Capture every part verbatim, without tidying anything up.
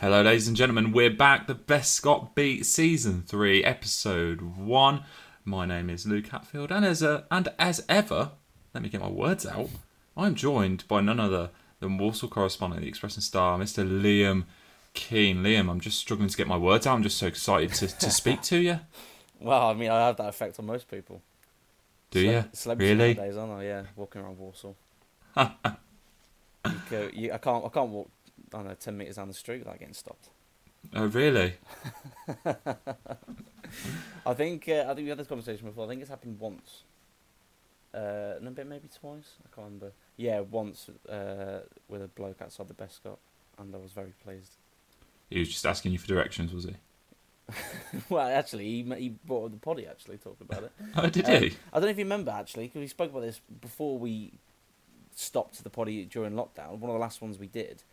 Hello ladies and gentlemen, we're back, the Best Scott Beat, Season three, Episode one. My name is Luke Hatfield, and as, a, and as ever, let me get my words out, I'm joined by none other than Walsall correspondent of the Express and Star, Mister Liam Keane. Liam, I'm just struggling to get my words out, I'm just so excited to, to speak to you. Well, I mean, I have that effect on most people. Do Cele- you? Celebrity really? Nowadays, aren't I? Yeah, walking around Warsaw. you go, you, I can't. I can't walk. I don't know, ten metres down the street without getting stopped. Oh, really? I think uh, I think we had this conversation before. I think it's happened once. Uh, no, maybe twice. I can't remember. Yeah, once uh, with a bloke outside the Best Scot, and I was very pleased. He was just asking you for directions, was he? Well, actually, he he brought up the poddy, actually, talking about it. Oh, did um, he? I don't know if you remember, actually, because we spoke about this before we stopped the poddy during lockdown. One of the last ones we did.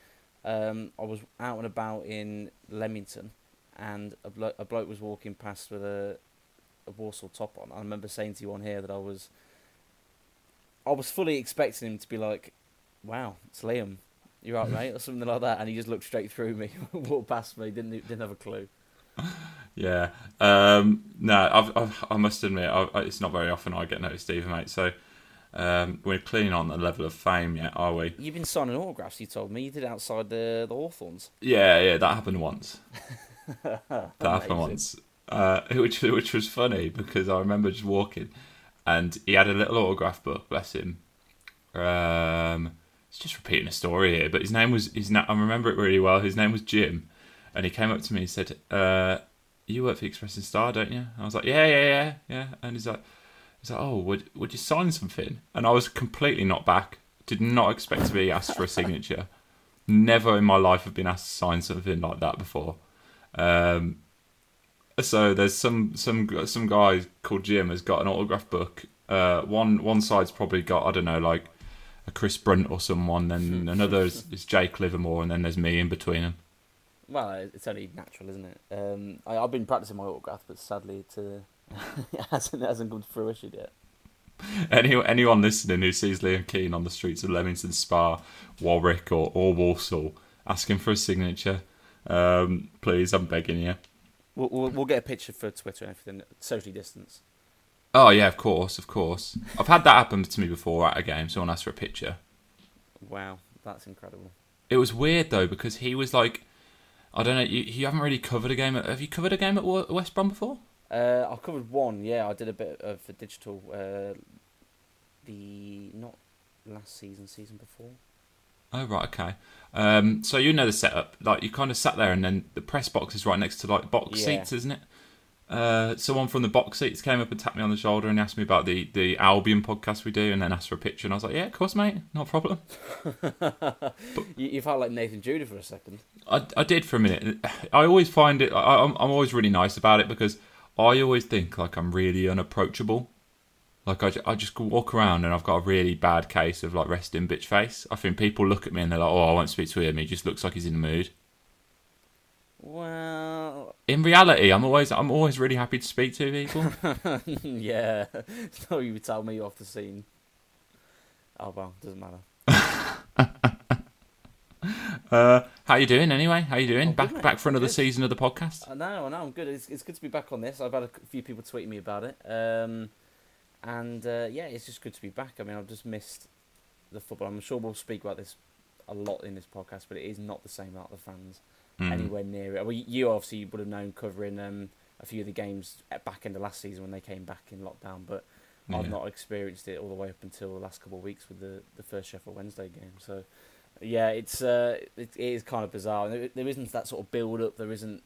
Um, I was out and about in Leamington, and a, blo- a bloke was walking past with a, a Warsaw top on. I remember saying to you on here that I was, I was fully expecting him to be like, "Wow, it's Liam, you're out, mate," or something like that, and he just looked straight through me, walked past me, didn't didn't have a clue. Yeah, um, no, I've, I've, I must admit, I've, it's not very often I get noticed either, mate. So. Um, we're clean on the level of fame yet, are we? You've been signing autographs, you told me. You did it outside the, the Hawthorns. Yeah, yeah, that happened once. that Amazing. happened once. Uh, which which was funny, because I remember just walking, and he had a little autograph book, bless him. Um, it's just repeating a story here, but his name was, his na- I remember it really well, his name was Jim, and he came up to me and said, uh, you work for Express and Star, don't you? And I was like, yeah, yeah, yeah, yeah. And he's like, He's like, oh, would would you sign something? And I was completely not back. Did not expect to be asked for a signature. Never in my life have been asked to sign something like that before. Um, so there's some some some guy called Jim has got an autograph book. Uh, one one side's probably got, I don't know, like a Chris Brunt or someone. Then another is, is Jake Livermore, and then there's me in between them. Well, it's only natural, isn't it? Um, I, I've been practicing my autograph, but sadly to... it hasn't, it hasn't come to fruition yet. Any, anyone listening who sees Liam Keane on the streets of Leamington Spa, Warwick or, or Walsall, ask him for a signature, um, please, I'm begging you. We'll, we'll, we'll get a picture for Twitter and everything, socially distanced. Oh yeah, of course, of course. I've had that happen to me before at a game, someone asked for a picture. Wow, that's incredible. It was weird though, because he was like, I don't know, you, you haven't really covered a game, at, have you covered a game at West Brom before? Uh, I covered one, yeah. I did a bit of the digital, uh, the not last season, season before. Oh right, okay. Um, so you know the setup, like you kind of sat there, and then the press box is right next to like box yeah. seats, isn't it? Uh, someone from the box seats came up and tapped me on the shoulder and asked me about the, the Albion podcast we do, and then asked for a picture, and I was like, yeah, of course, mate, no problem. But you felt like Nathan Judah for a second. I, I did for a minute. I always find it. I, I'm I'm always really nice about it because. I always think like I'm really unapproachable. Like I, I just walk around and I've got a really bad case of like resting bitch face. I think people look at me and they're like, oh, I won't speak to him. He just looks like he's in the mood. Well... In reality, I'm always I'm always really happy to speak to people. Yeah. So you would tell me off the scene. Oh, well, doesn't matter. Uh, how you doing anyway? How you doing? Oh, back back for another good. Season of the podcast? I know, I know, I'm good. It's it's good to be back on this. I've had a few people tweeting me about it. Um, and uh, yeah, it's just good to be back. I mean, I've just missed the football. I'm sure we'll speak about this a lot in this podcast, but it is not the same without the fans mm. anywhere near it. Well, you obviously would have known covering um, a few of the games at back end of last season when they came back in lockdown, but yeah. I've not experienced it all the way up until the last couple of weeks with the, the first Sheffield Wednesday game, so... Yeah, it's uh, it, it is kind of bizarre. There, there isn't that sort of build-up. There isn't.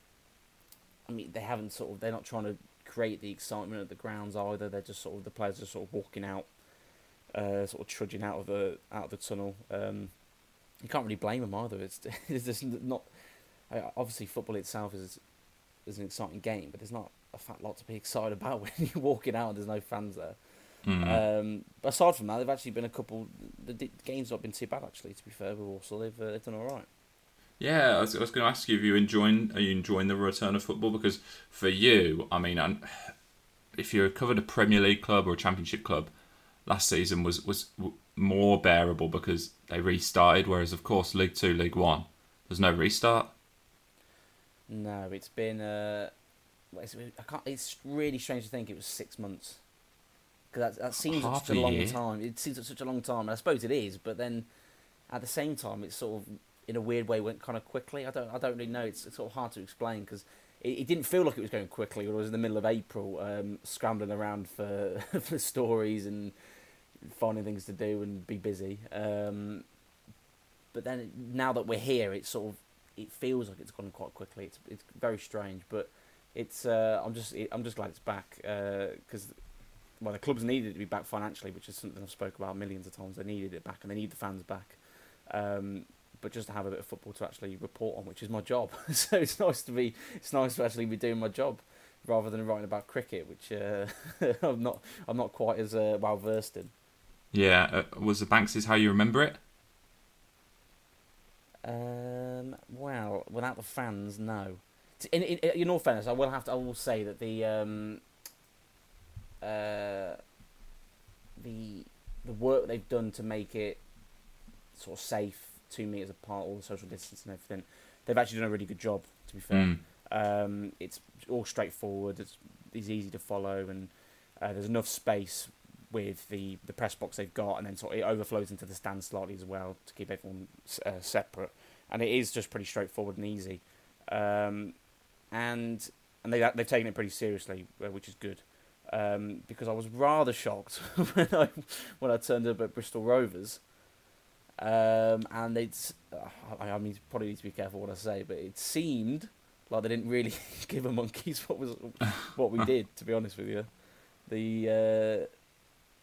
I mean, they haven't sort of. They're not trying to create the excitement at the grounds either. They're just sort of the players are sort of walking out, uh, sort of trudging out of the out of the tunnel. Um, you can't really blame them either. It's it's just not. I mean, obviously, football itself is is an exciting game, but there's not a fat lot to be excited about when you're walking out and there's no fans there. Mm. Um, aside from that, they've actually been a couple. The, the game's not been too bad, actually. To be fair, with Warsaw, they've uh, they've done all right. Yeah, I was, I was going to ask you if you enjoying are you enjoying the return of football? Because for you, I mean, I'm, if you covered a Premier League club or a Championship club, last season was was more bearable because they restarted. Whereas, of course, League Two, League One, there's no restart. No, it's been uh, it's, I can't. It's really strange to think it was six months because that, that seems like such a long time. It seems like such a long time, and I suppose it is. But then, at the same time, it's sort of in a weird way went kind of quickly. I don't. I don't really know. It's, it's sort of hard to explain because it, it didn't feel like it was going quickly. When I was in the middle of April, um, scrambling around for for stories and finding things to do and be busy. Um, but then now that we're here, it's sort of. It feels like it's gone quite quickly. It's it's very strange, but it's uh, I'm just I'm just glad it's back because uh, well the clubs needed it to be back financially, which is something I've spoken about millions of times. They needed it back and they need the fans back, um, but just to have a bit of football to actually report on, which is my job. So it's nice to be it's nice to actually be doing my job rather than writing about cricket, which uh, I'm not I'm not quite as uh, well versed in. Yeah, uh, was the Banks's how you remember it? Um, well, without the fans, no. In, in in all fairness, I will have to. I will say that the um, uh, the the work they've done to make it sort of safe, two meters apart, all the social distance and everything, they've actually done a really good job. To be fair, mm. um, it's all straightforward. It's, it's easy to follow, and uh, there's enough space with the, the press box they've got, and then sort of it overflows into the stand slightly as well to keep everyone uh, separate. And it is just pretty straightforward and easy. Um, and and they they've taken it pretty seriously, which is good. Um, because I was rather shocked when I when I turned up at Bristol Rovers. Um, and it's I, I mean probably need to be careful what I say, but it seemed like they didn't really give a monkeys what was what we did. To be honest with you, the. Uh,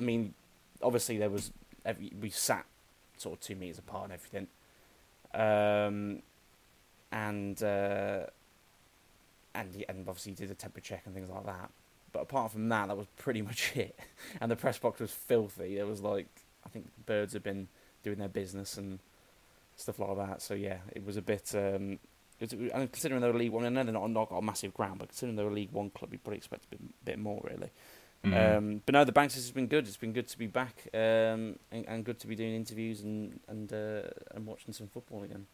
I mean, obviously there was every, we sat sort of two meters apart and everything, um, and uh, and and obviously you did a temperature check and things like that. But apart from that, that was pretty much it. And the press box was filthy. There was like I think birds had been doing their business and stuff like that. So yeah, it was a bit. Um, it was, and considering they were League One, I know they're not, not got a massive ground, but considering they were a League One club, you probably expect a bit, bit more really. Mm. Um, but no, the Banks has been good. It's been good to be back, um, and, and good to be doing interviews and and uh, and watching some football again.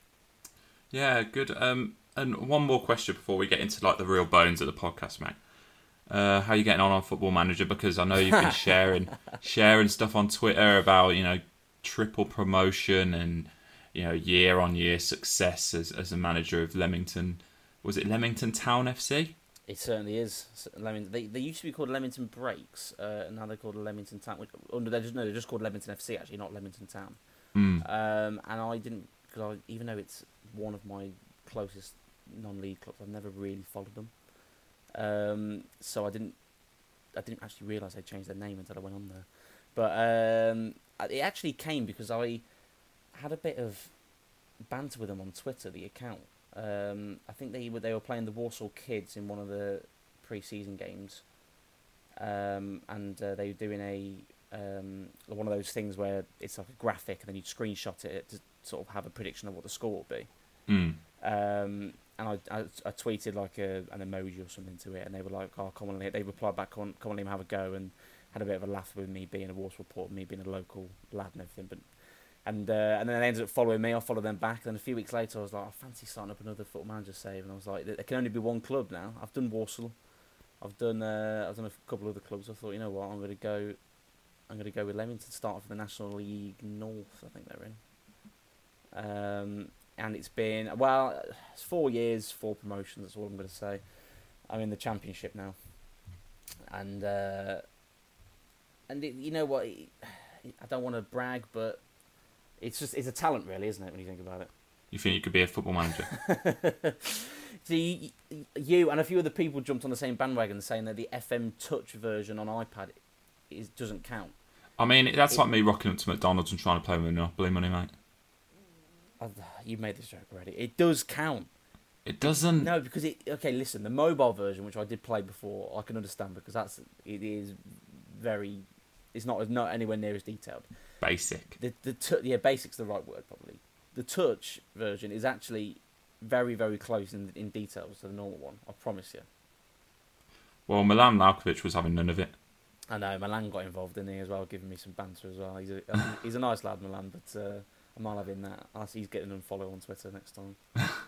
Yeah, good. Um, and one more question before we get into like the real bones of the podcast, mate. Uh, how are you getting on on Football Manager? Because I know you've been sharing sharing stuff on Twitter about you know triple promotion and you know year on year success as as a manager of Leamington. Was it Leamington Town F C? It certainly is. They they used to be called Leamington Breaks, uh, and now they're called Leamington Town. Which, under they're just, no, they're just called Leamington F C, actually, not Leamington Town. Mm. Um, and I didn't, because even though it's one of my closest non-league clubs, I've never really followed them. Um, so I didn't, I didn't actually realise they changed their name until I went on there. But um, it actually came because I had a bit of banter with them on Twitter, the account. Um, I think they were they were playing the Warsaw Kids in one of the pre-season games, um, and uh, they were doing a um, one of those things where it's like a graphic, and then you'd screenshot it to sort of have a prediction of what the score would be. Mm. Um, and I, I I tweeted like a an emoji or something to it, and they were like, "Oh, come on, Liam." They replied back, "Come on, Liam, have a go," and had a bit of a laugh with me being a Warsaw port, me being a local lad and everything, but. And uh, and then they ended up following me. I followed them back. And then a few weeks later, I was like, I fancy starting up another Football Manager save. And I was like, there can only be one club now. I've done Walsall. I've done uh, I've done a couple of other clubs. I thought, you know what, I'm gonna go, I'm gonna go with Leamington. Start off in the National League North, I think they're in. Um, and it's been well, it's four years, four promotions. That's all I'm gonna say. I'm in the Championship now. And uh, and it, you know what, I don't want to brag, but. It's just it's a talent, really, isn't it? When you think about it, you think you could be a football manager. See, you and a few other people jumped on the same bandwagon, saying that the F M Touch version on iPad is doesn't count. I mean, that's it, like me rocking up to McDonald's and trying to play with Monopoly money, mate. You made this joke already. It does count. It doesn't. No, because it. Okay, listen. The mobile version, which I did play before, I can understand because that's it is very. It's not not anywhere near as detailed. Basic. The the t- yeah, basic's the right word probably. The touch version is actually very very close in in details to the normal one. I promise you. Well, Milan Malkovic was having none of it. I know Milan got involved in here as well, giving me some banter as well. He's a he's a nice lad, Milan, but uh, I'm not having that. He's getting unfollow on Twitter next time.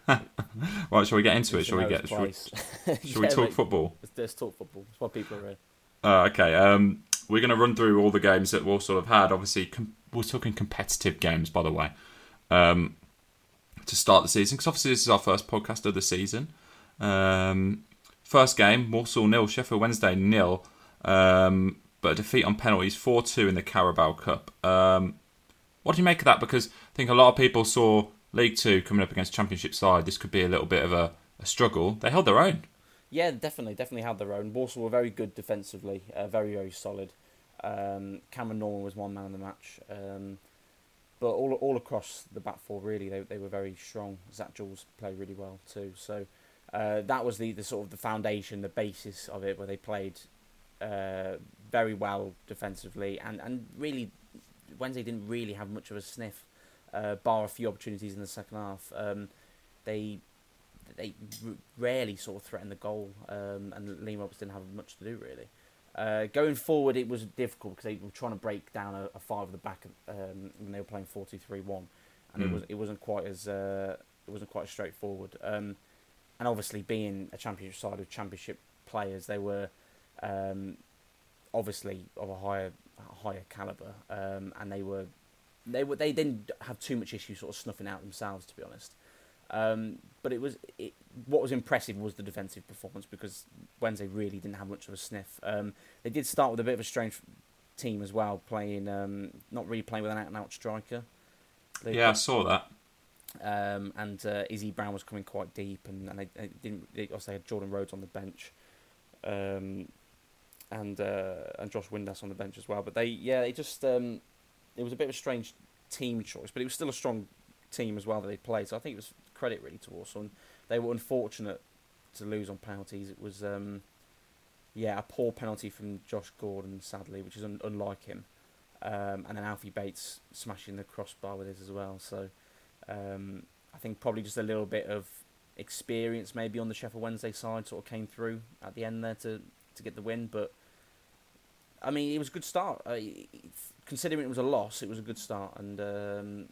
Right, shall we get into it? Shall we get? Shall we, shall we talk football? Let's talk football. That's what people are in. Uh, okay, um, we're going to run through all the games that Walsall have had. Obviously, com- we're talking competitive games, by the way, um, to start the season. Because obviously, this is our first podcast of the season. Um, first game, Walsall nil, Sheffield Wednesday nil. Um, but a defeat on penalties, four two in the Carabao Cup. Um, what do you make of that? Because I think a lot of people saw League Two coming up against Championship side. This could be a little bit of a, a struggle. They held their own. Yeah, definitely, definitely had their own. Walsall were very good defensively, uh, very, very solid. Um, Cameron Norman was one man of the match, um, but all all across the back four really, they they were very strong. Zach Jules played really well too. So uh, that was the, the sort of the foundation, the basis of it, where they played uh, very well defensively, and and really Wednesday didn't really have much of a sniff, uh, bar a few opportunities in the second half. Um, they. They rarely sort of threatened the goal, um, and Liam Roberts didn't have much to do really. Uh, going forward, it was difficult because they were trying to break down a, a five at the back um, when they were playing four two three one, and mm. it was it wasn't quite as uh, it wasn't quite as straightforward. Um, and obviously, being a championship side of championship players, they were um, obviously of a higher higher caliber, um, and they were they were they didn't have too much issue sort of snuffing out themselves, to be honest. Um, but it was it, what was impressive was the defensive performance, because Wednesday really didn't have much of a sniff. Um, they did start with a bit of a strange team as well, playing um, not really playing with an out-and-out striker. They yeah, played, I saw that. Um, and uh, Izzy Brown was coming quite deep, and, and they, they didn't. They also had Jordan Rhodes on the bench, um, and uh, and Josh Windass on the bench as well. But they yeah, they just um, it was a bit of a strange team choice, but it was still a strong team as well that they played. So I think it was credit really to Walsall, and they were unfortunate to lose on penalties. It was um, yeah a poor penalty from Josh Gordon, sadly, which is un- unlike him, um, and then Alfie Bates smashing the crossbar with his as well. So um, I think probably just a little bit of experience maybe on the Sheffield Wednesday side sort of came through at the end there to, to get the win. But I mean, it was a good start. Uh, considering it was a loss, it was a good start, and um,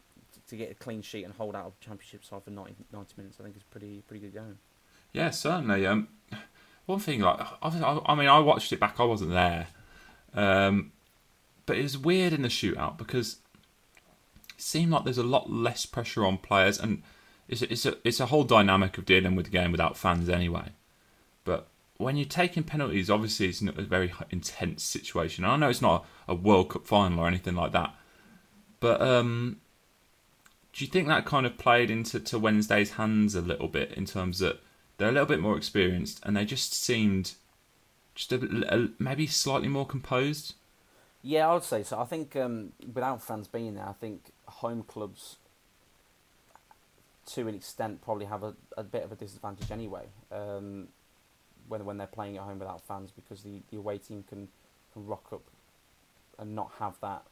to get a clean sheet and hold out of Championship side for ninety, ninety minutes, I think is pretty pretty good going. Yeah, certainly. Um, one thing, like I, was, I, I mean, I watched it back. I wasn't there, um, but it was weird in the shootout because it seemed like there's a lot less pressure on players, and it's a, it's a it's a whole dynamic of dealing with the game without fans anyway. But when you're taking penalties, obviously it's not a very intense situation. And I know it's not a World Cup final or anything like that, but um. Do you think that kind of played into to Wednesday's hands a little bit, in terms that they're a little bit more experienced and they just seemed just a, a, maybe slightly more composed? Yeah, I would say so. I think um, without fans being there, I think home clubs, to an extent, probably have a, a bit of a disadvantage anyway um, when when they're playing at home without fans, because the, the away team can, can rock up and not have that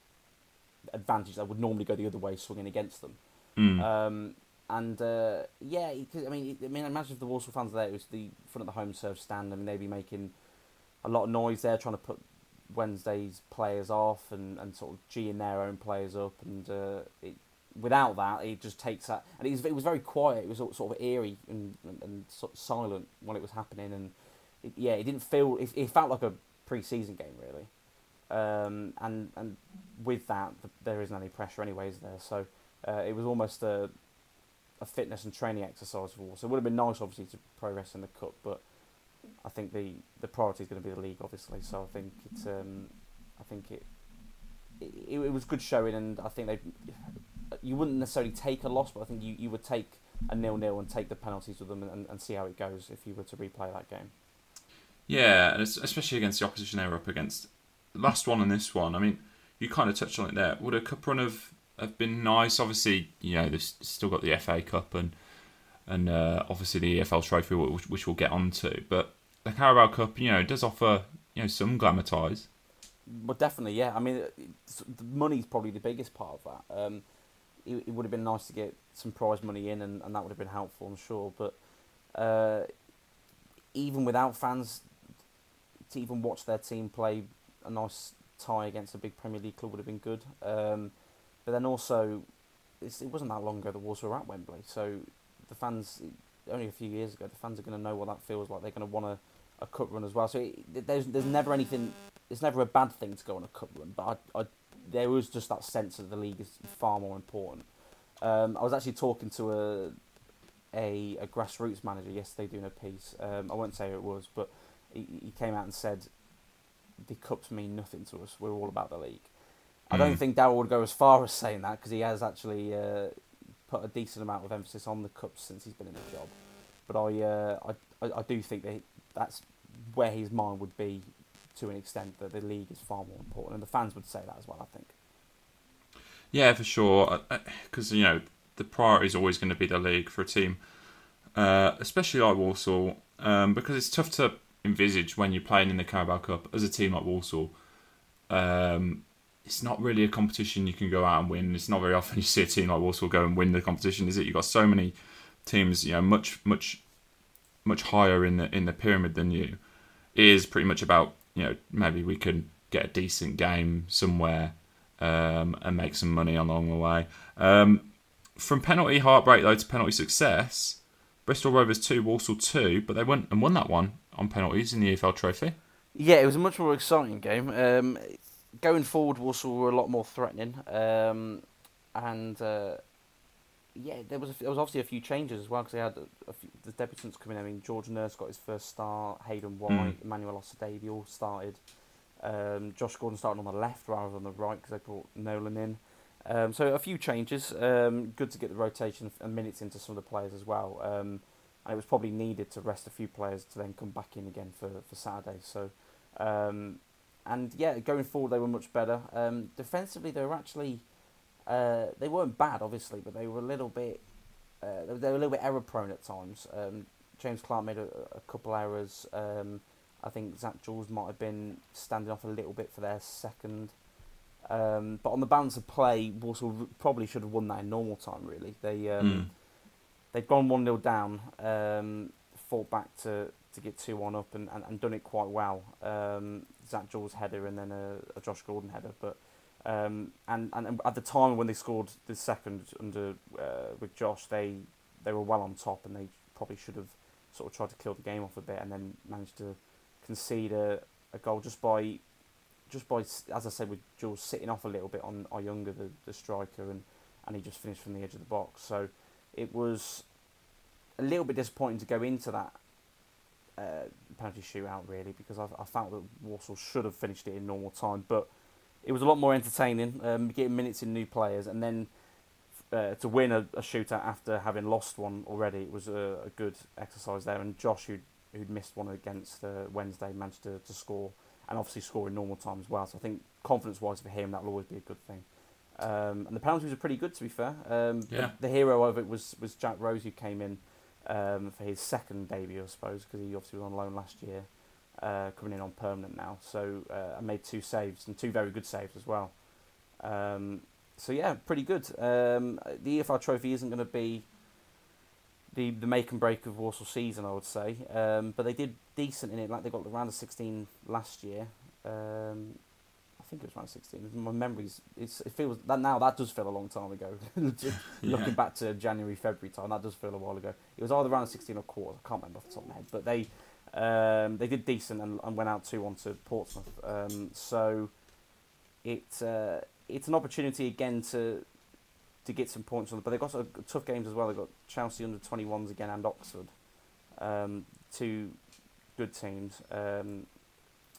advantage that would normally go the other way swinging against them. Mm. Um, and uh, yeah, cause, I mean, I mean, imagine if the Walsall fans were there, it was the front of the home serve stand. I mean, they'd be making a lot of noise there, trying to put Wednesday's players off and, and sort of geeing their own players up. And uh, it, without that, it just takes that. And it was, it was very quiet. It was sort of eerie and, and, and sort of silent while it was happening. And it, yeah, it didn't feel. It, it felt like a pre-season game, really. Um, and and with that, there isn't any pressure anyway, is there? So uh, it was almost a a fitness and training exercise for Walsall. It would have been nice, obviously, to progress in the cup, but I think the, the priority is going to be the league, obviously. So I think it's um, I think it, it it was good showing, and I think they you wouldn't necessarily take a loss, but I think you, you would take a nil-nil and take the penalties with them and, and see how it goes if you were to replay that game. Yeah, and especially against the opposition they were up against. Last one and this one, I mean, you kind of touched on it there. Would a cup run have, have been nice? Obviously, you know, they've still got the F A Cup and and uh, obviously the E F L Trophy, which, which we'll get onto. But the Carabao Cup, you know, it does offer, you know, some glamour ties. Well, definitely, yeah. I mean, the money's probably the biggest part of that. Um, it, it would have been nice to get some prize money in, and, and that would have been helpful, I'm sure. But uh, even without fans, to even watch their team play a nice tie against a big Premier League club would have been good. Um, but then also, it's, it wasn't that long ago the Walsall were at Wembley, so the fans, only a few years ago, the fans are going to know what that feels like. They're going to want a, a cup run as well. So it, there's there's never anything, it's never a bad thing to go on a cup run, but I, I, there was just that sense that the league is far more important. Um, I was actually talking to a, a a grassroots manager yesterday doing a piece. Um, I won't say who it was, but he, he came out and said, the cups mean nothing to us. We're all about the league. I don't think Darrell would go as far as saying that, because he has actually uh, put a decent amount of emphasis on the cups since he's been in the job. But I, uh, I, I do think that that's where his mind would be to an extent, that the league is far more important, and the fans would say that as well, I think. Yeah, for sure, because you know the priority is always going to be the league for a team, uh, especially like Walsall, um, because it's tough to envisage when you're playing in the Carabao Cup as a team like Walsall. Um, It's not really a competition you can go out and win. It's not very often you see a team like Walsall go and win the competition, is it? You've got so many teams, you know, much, much, much higher in the in the pyramid than you. It is pretty much about, you know, maybe we can get a decent game somewhere um, and make some money along the way. Um, from penalty heartbreak though to penalty success, Bristol Rovers two, Walsall two, but they went and won that one on penalties in the E F L Trophy. Yeah, it was a much more exciting game. Um, Going forward, Walsall were a lot more threatening, um, and uh, yeah, there was a, there was obviously a few changes as well, because they had a, a few, the debutants coming in. I mean, George Nurse got his first start, Hayden White, mm. Emmanuel Osadebi all started. Um, Josh Gordon started on the left rather than the right because they brought Nolan in. Um, so a few changes. Um, good to get the rotation and minutes into some of the players as well, um, and it was probably needed to rest a few players to then come back in again for for Saturday. So. Um, And yeah, going forward they were much better. Um, defensively, they were actually uh, they weren't bad, obviously, but they were a little bit uh, they were a little bit error prone at times. Um, James Clark made a, a couple errors. Um, I think Zach Jules might have been standing off a little bit for their second. Um, but on the balance of play, Walsall probably should have won that in normal time. Really, they um, mm. they'd gone one nil down, um, fought back to. to get two one up and, and, and done it quite well. Um, Zach Jules header and then a, a Josh Gordon header. But um, and, and at the time when they scored the second under uh, with Josh, they they were well on top and they probably should have sort of tried to kill the game off a bit and then managed to concede a, a goal just by, just by as I said, with Jules sitting off a little bit on Oyunga, the, the striker, and, and he just finished from the edge of the box. So it was a little bit disappointing to go into that Uh, penalty shootout really, because I, I felt that Walsall should have finished it in normal time, but it was a lot more entertaining, um, getting minutes in new players, and then uh, to win a, a shootout after having lost one already, it was a, a good exercise there. And Josh, who'd, who'd missed one against uh, Wednesday, managed to, to score, and obviously score in normal time as well, so I think confidence wise for him that'll always be a good thing. Um, and the penalties were pretty good, to be fair. Um, yeah. the, the hero of it was, was Jack Rose, who came in Um, for his second debut, I suppose, because he obviously was on loan last year, uh, coming in on permanent now. So uh, I made two saves, and two very good saves as well. Um, so yeah, pretty good. Um, the E F L Trophy isn't going to be the the make and break of Walsall season, I would say, um, but they did decent in it. Like they got the round of sixteen last year. Um, I think it was round of sixteen. My memory's it's, it feels that now that does feel a long time ago. Looking yeah. back to January, February time, that does feel a while ago. It was either round sixteen or quarters. I can't remember off the top of my head, but they um, they did decent and, and went out two one to Portsmouth. Um, so it's uh, it's an opportunity again to to get some points on them. But they've got sort of tough games as well. They've got Chelsea under twenty ones again and Oxford, um, two good teams. Um,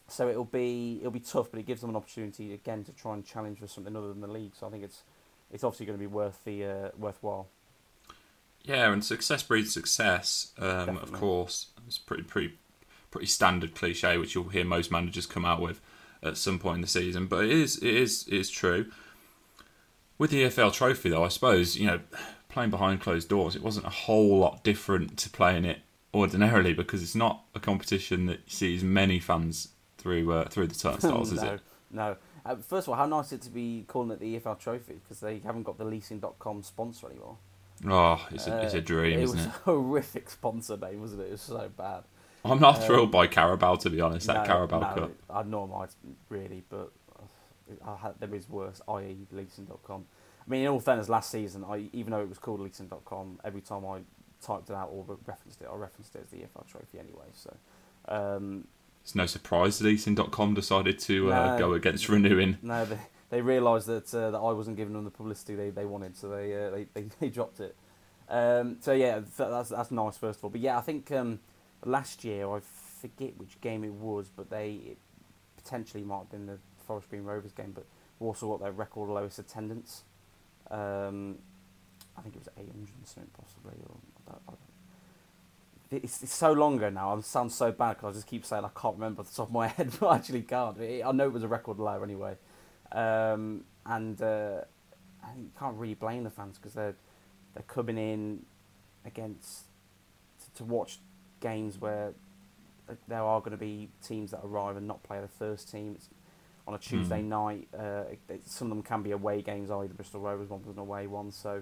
So it'll be it'll be tough, but it gives them an opportunity again to try and challenge for something other than the league. So I think it's it's obviously going to be worth the uh, worthwhile. Yeah, and success breeds success, um, of course. It's pretty pretty pretty standard cliche, which you'll hear most managers come out with at some point in the season. But it is it is it is true. With the E F L Trophy, though, I suppose you know playing behind closed doors, it wasn't a whole lot different to playing it ordinarily, because it's not a competition that sees many fans through uh, through the turnstiles, no, is it? No. Uh, first of all, how nice is it to be calling it the E F L Trophy, because they haven't got the leasing dot com sponsor anymore. Oh, it's a, uh, it's a dream, it isn't it? It was a horrific sponsor name, wasn't it? It was so bad. I'm not um, thrilled by Carabao, to be honest, that no, Carabao no, Cup. I know I really, but I had, there is worse, that is leasing dot com. I mean, in all fairness, last season, I even though it was called leasing dot com, every time I typed it out or referenced it. I referenced it as the E F L Trophy anyway. So um, it's no surprise that Eason dot com decided to uh, no, go against renewing. No, they, they realised that uh, that I wasn't giving them the publicity they, they wanted, so they, uh, they they they dropped it. Um, so yeah, that's that's nice first of all. But yeah, I think um, last year I forget which game it was, but they it potentially might have been the Forest Green Rovers game, but Warsaw got their record lowest attendance. Um, I think it was eight hundred and something possibly. Or I don't, I don't. It's, it's so long ago now. I sound so bad because I just keep saying I can't remember off the top of my head, but I actually can't. It, I know it was a record low anyway. Um, and uh, I think you can't really blame the fans because they're, they're coming in against to, to watch games where there are going to be teams that arrive and not play the first team. It's on a Tuesday mm. night. Uh, it, it, some of them can be away games, either the Bristol Rovers one was an away one, so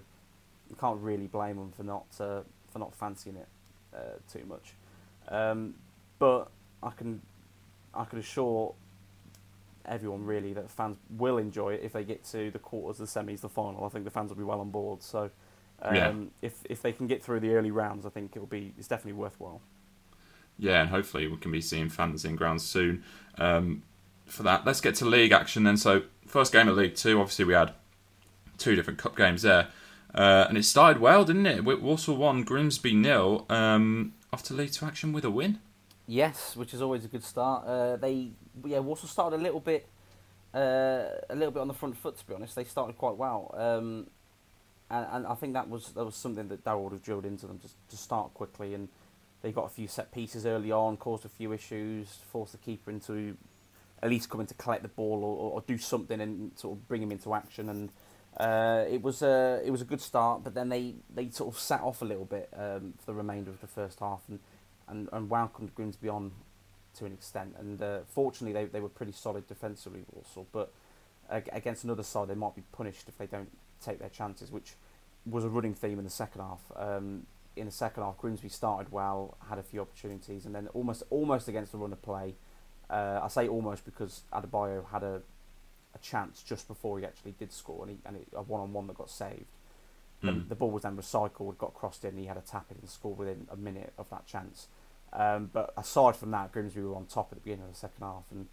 you can't really blame them for not uh, for not fancying it uh, too much. Um, but I can I can assure everyone really that fans will enjoy it if they get to the quarters, the semis, the final. I think the fans will be well on board. So um, yeah. if if they can get through the early rounds, I think it'll be it's definitely worthwhile. Yeah, and hopefully we can be seeing fans in grounds soon. Um, for that, let's get to league action then. So first game of League Two, obviously we had two different cup games there, uh, and it started well, didn't it? Walsall won, Grimsby nil, um, off to League Two action with a win. Yes, which is always a good start. Uh, they yeah, Walsall started a little bit, uh, a little bit on the front foot. To be honest, they started quite well, um, and, and I think that was that was something that Darrell would have drilled into them, just to start quickly, and they got a few set pieces early on, caused a few issues, forced the keeper into at least coming to collect the ball or, or do something and sort of bring him into action. And uh, it was a it was a good start, but then they, they sort of sat off a little bit um, for the remainder of the first half and, and, and welcomed Grimsby on to an extent. And uh, fortunately, they, they were pretty solid defensively also, but against another side, they might be punished if they don't take their chances, which was a running theme in the second half. Um, in the second half, Grimsby started well, had a few opportunities, and then almost almost against the run of play. Uh, I say almost because Adebayo had a, a chance just before he actually did score, and, he, and it, a one-on-one that got saved. Mm. The ball was then recycled, got crossed in, and he had a tap in and scored within a minute of that chance. Um, but aside from that, Grimsby were on top at the beginning of the second half. And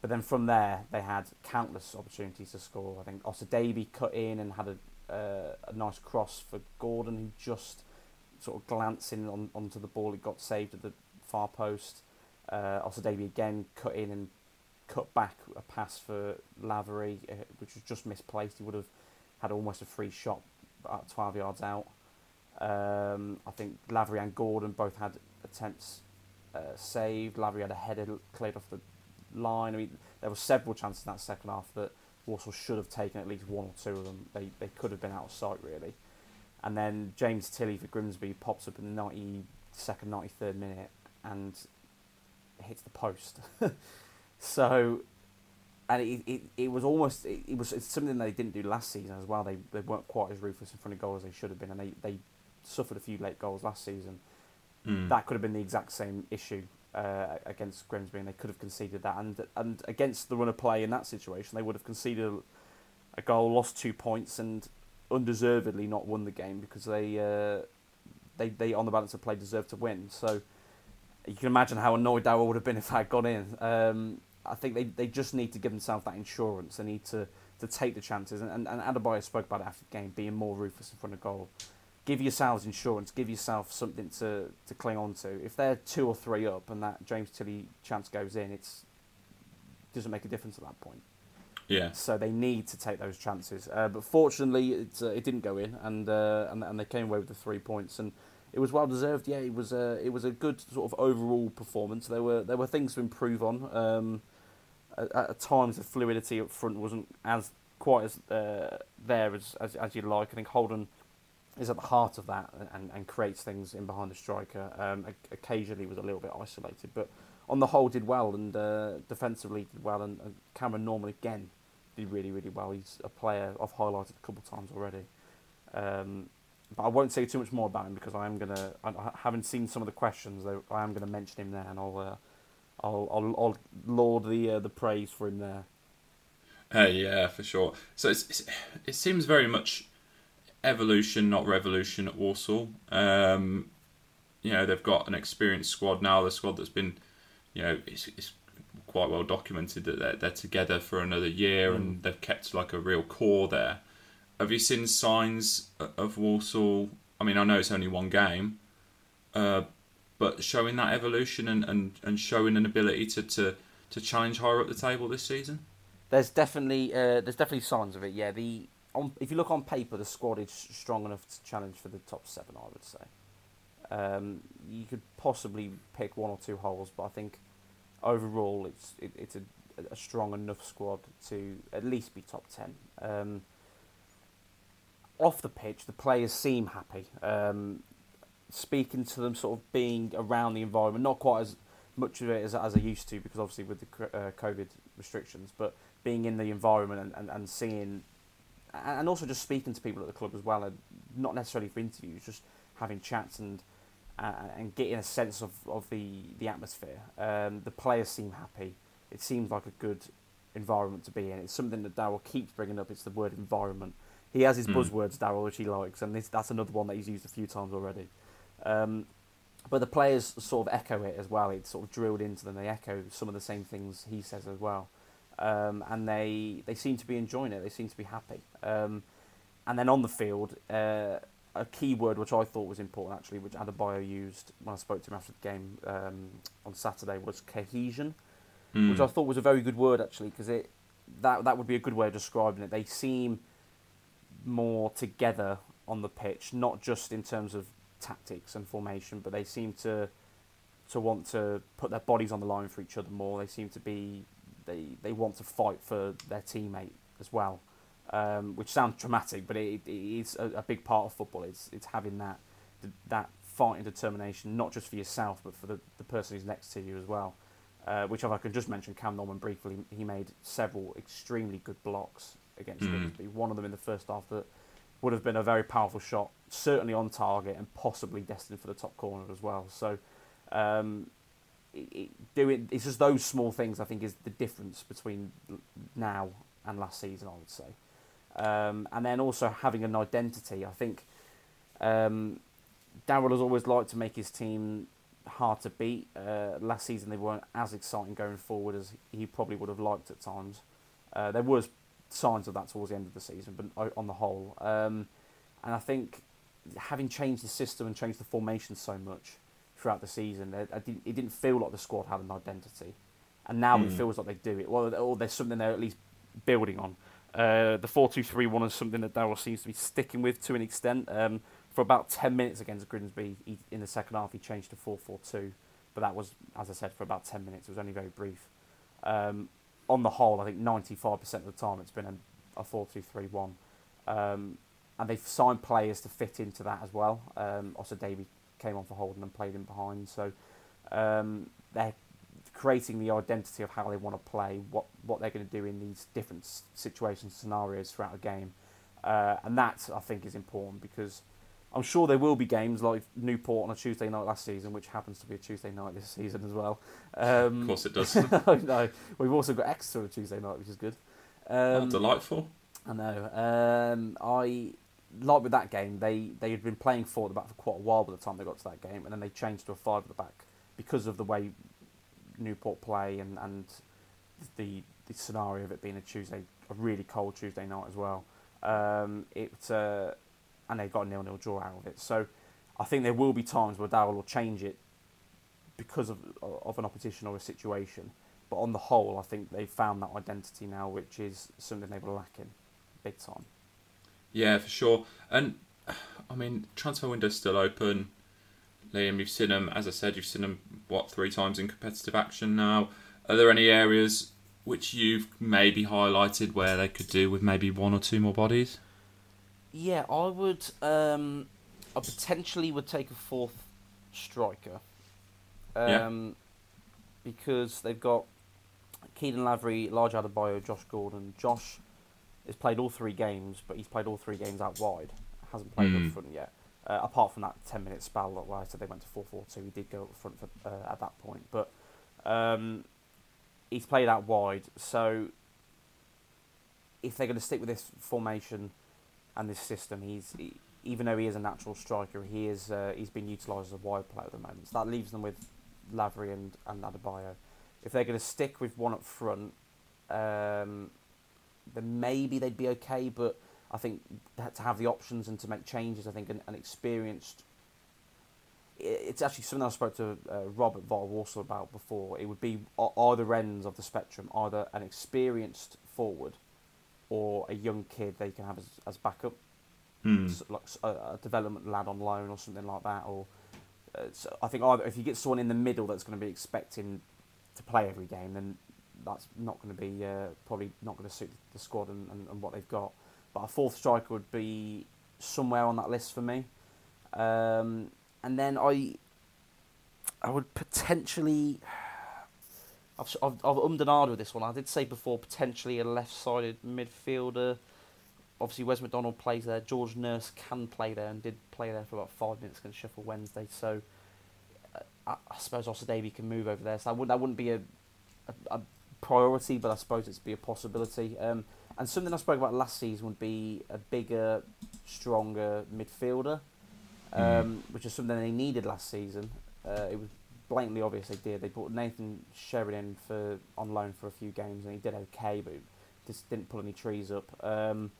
But then from there, they had countless opportunities to score. I think Osadebe cut in and had a, uh, a nice cross for Gordon, who just sort of glancing on, onto the ball. It got saved at the far post. Uh, Osadebe again cut in and cut back a pass for Lavery, uh, which was just misplaced. He would have had almost a free shot about twelve yards out. Um, I think Lavery and Gordon both had attempts uh, saved. Lavery had a header cleared off the line. I mean, there were several chances in that second half that Walsall should have taken at least one or two of them. They they could have been out of sight, really. And then James Tilley for Grimsby pops up in the ninety-second, ninety-third minute and hits the post. so, and it, it it was almost it, it was it's something they didn't do last season as well. They they weren't quite as ruthless in front of goal as they should have been, and they, they suffered a few late goals last season. Mm. That could have been the exact same issue uh, against Grimsby, and they could have conceded that. And and against the run of play in that situation, they would have conceded a goal, lost two points, and undeservedly not won the game because they uh, they they on the balance of play deserved to win. So. You can imagine how annoyed Darrell would have been if that had gone in. Um, I think they, they just need to give themselves that insurance. They need to, to take the chances. And, and, and Adebayo spoke about it after the game, being more ruthless in front of goal. Give yourselves insurance. Give yourself something to, to cling on to. If they're two or three up and that James Tilley chance goes in, it doesn't make a difference at that point. Yeah. So they need to take those chances. Uh, but fortunately, it, uh, it didn't go in, and, uh, and and they came away with the three points. And it was well deserved. Yeah, it was a it was a good sort of overall performance. There were there were things to improve on. Um, at, at times, the fluidity up front wasn't as quite as uh, there as, as as you'd like. I think Holden is at the heart of that and, and creates things in behind the striker. Um, occasionally, was a little bit isolated, but on the whole, did well and uh, defensively did well. And, and Cameron Norman again did really really well. He's a player I've highlighted a couple of times already. Um, But I won't say too much more about him because I am gonna. I haven't seen some of the questions, though. I am gonna mention him there, and I'll, uh, I'll, I'll, I'll laud the uh, the praise for him there. Uh, yeah, for sure. So it's, it's, it seems very much evolution, not revolution, at Warsaw. Um, you know, they've got an experienced squad now, the squad that's been, you know, it's, it's quite well documented that they're, they're together for another year mm. and they've kept like a real core there. Have you seen signs of Walsall? I mean, I know it's only one game, uh, but showing that evolution and, and, and showing an ability to, to, to challenge higher up the table this season? There's definitely uh, there's definitely signs of it. Yeah, the on, if you look on paper, the squad is strong enough to challenge for the top seven, I would say. Um, you could possibly pick one or two holes, but I think overall it's it, it's a, a strong enough squad to at least be top ten. Um, off the pitch, the players seem happy. Um, speaking to them, sort of being around the environment, not quite as much of it as, as I used to, because obviously with the uh, COVID restrictions, but being in the environment and, and, and seeing, and also just speaking to people at the club as well, and not necessarily for interviews, just having chats and uh, and getting a sense of, of the, the atmosphere. Um, the players seem happy. It seems like a good environment to be in. It's something that Darrell keeps bringing up. It's the word environment. He has his mm. buzzwords, Darrell, which he likes, and this, that's another one that he's used a few times already. Um, but the players sort of echo it as well. It's sort of drilled into them. They echo some of the same things he says as well. Um, and they they seem to be enjoying it. They seem to be happy. Um, and then on the field, uh, a key word which I thought was important actually, which Adebayo used when I spoke to him after the game um, on Saturday, was cohesion, mm. which I thought was a very good word actually, because it that that would be a good way of describing it. They seem more together on the pitch, not just in terms of tactics and formation, but they seem to to want to put their bodies on the line for each other more. They seem to be They they want to fight for their teammate as well, um, which sounds dramatic, but it, it is a, a big part of football. It's it's having that that fight and determination, not just for yourself, but for the, the person who's next to you as well. Uh, which, if I could just mention, Cam Norman briefly, he made several extremely good blocks against Grimsby. Mm-hmm. One of them in the first half that would have been a very powerful shot, certainly on target and possibly destined for the top corner as well. So. Um, It, it, do it, it's just those small things, I think, is the difference between now and last season, I would say. Um, and then also having an identity. I think um, Darrell has always liked to make his team hard to beat. Uh, last season they weren't as exciting going forward as he probably would have liked at times. Uh, there was signs of that towards the end of the season, but on the whole. Um, and I think having changed the system and changed the formation so much throughout the season, it didn't feel like the squad had an identity, and now mm. it feels like they do it. Well, or there's something they're at least building on. Uh, the four two three one is something that Darrell seems to be sticking with to an extent. Um, for about ten minutes against Grimsby he, in the second half, he changed to four four two, but that was, as I said, for about ten minutes. It was only very brief. Um, on the whole, I think ninety-five percent of the time it's been a, a four two three one, um, and they've signed players to fit into that as well. Um, also, Davey came on for Holden and played him behind, so um, they're creating the identity of how they want to play, what what they're going to do in these different situations, scenarios throughout a game, uh, and that, I think, is important, because I'm sure there will be games like Newport on a Tuesday night last season, which happens to be a Tuesday night this season as well. Um, of course it does. No, we've also got Exeter on a Tuesday night, which is good. Um, delightful. I know. Um, I... Like with that game, they, they had been playing four at the back for quite a while by the time they got to that game, and then they changed to a five at the back because of the way Newport play and, and the the scenario of it being a Tuesday, a really cold Tuesday night as well. Um, it uh, and they got a nil-nil draw out of it. So I think there will be times where Darrell will change it because of of an opposition or a situation. But on the whole, I think they've found that identity now, which is something they were lacking big time. Yeah, for sure. And, I mean, transfer window's still open. Liam, you've seen them, as I said, you've seen them, what, three times in competitive action now. Are there any areas which you've maybe highlighted where they could do with maybe one or two more bodies? Yeah, I would... Um, I potentially would take a fourth striker. Um, yeah. Because they've got Keelan Lavery, Large Adebayo, Josh Gordon. Josh... He's played all three games, but he's played all three games out wide. Hasn't played mm. up front yet. Uh, apart from that ten-minute spell where I said they went to four four two, he did go up front for, uh, at that point. But um, he's played out wide, so if they're going to stick with this formation and this system, he's he, even though he is a natural striker, he is uh, he's been utilised as a wide player at the moment. So that leaves them with Lavery and, and Adebayo. If they're going to stick with one up front, um, then maybe they'd be okay, but I think to have the options and to make changes, I think an, an experienced... It's actually something I spoke to uh, Rob at Warsaw about before. It would be either ends of the spectrum, either an experienced forward or a young kid they can have as, as backup, hmm. so, like a, a development lad on loan or something like that. Or uh, so I think either if you get someone in the middle that's going to be expecting to play every game, then that's not going to be uh, probably not going to suit the squad and, and, and what they've got. But a fourth striker would be somewhere on that list for me. Um, and then I, I would potentially. I've I've, I've ummed and ahed with this one. I did say before potentially a left-sided midfielder. Obviously, Wes McDonald plays there. George Nurse can play there and did play there for about five minutes against Sheffield Wednesday. So. I suppose Ossa Davy can move over there, so that wouldn't, that wouldn't be a, a, a priority, but I suppose it'd be a possibility. Um, and something I spoke about last season would be a bigger, stronger midfielder, um, mm. which is something they needed last season. Uh, it was blatantly obvious they did. They brought Nathan Sheridan for on loan for a few games, and he did okay, but just didn't pull any trees up. Um,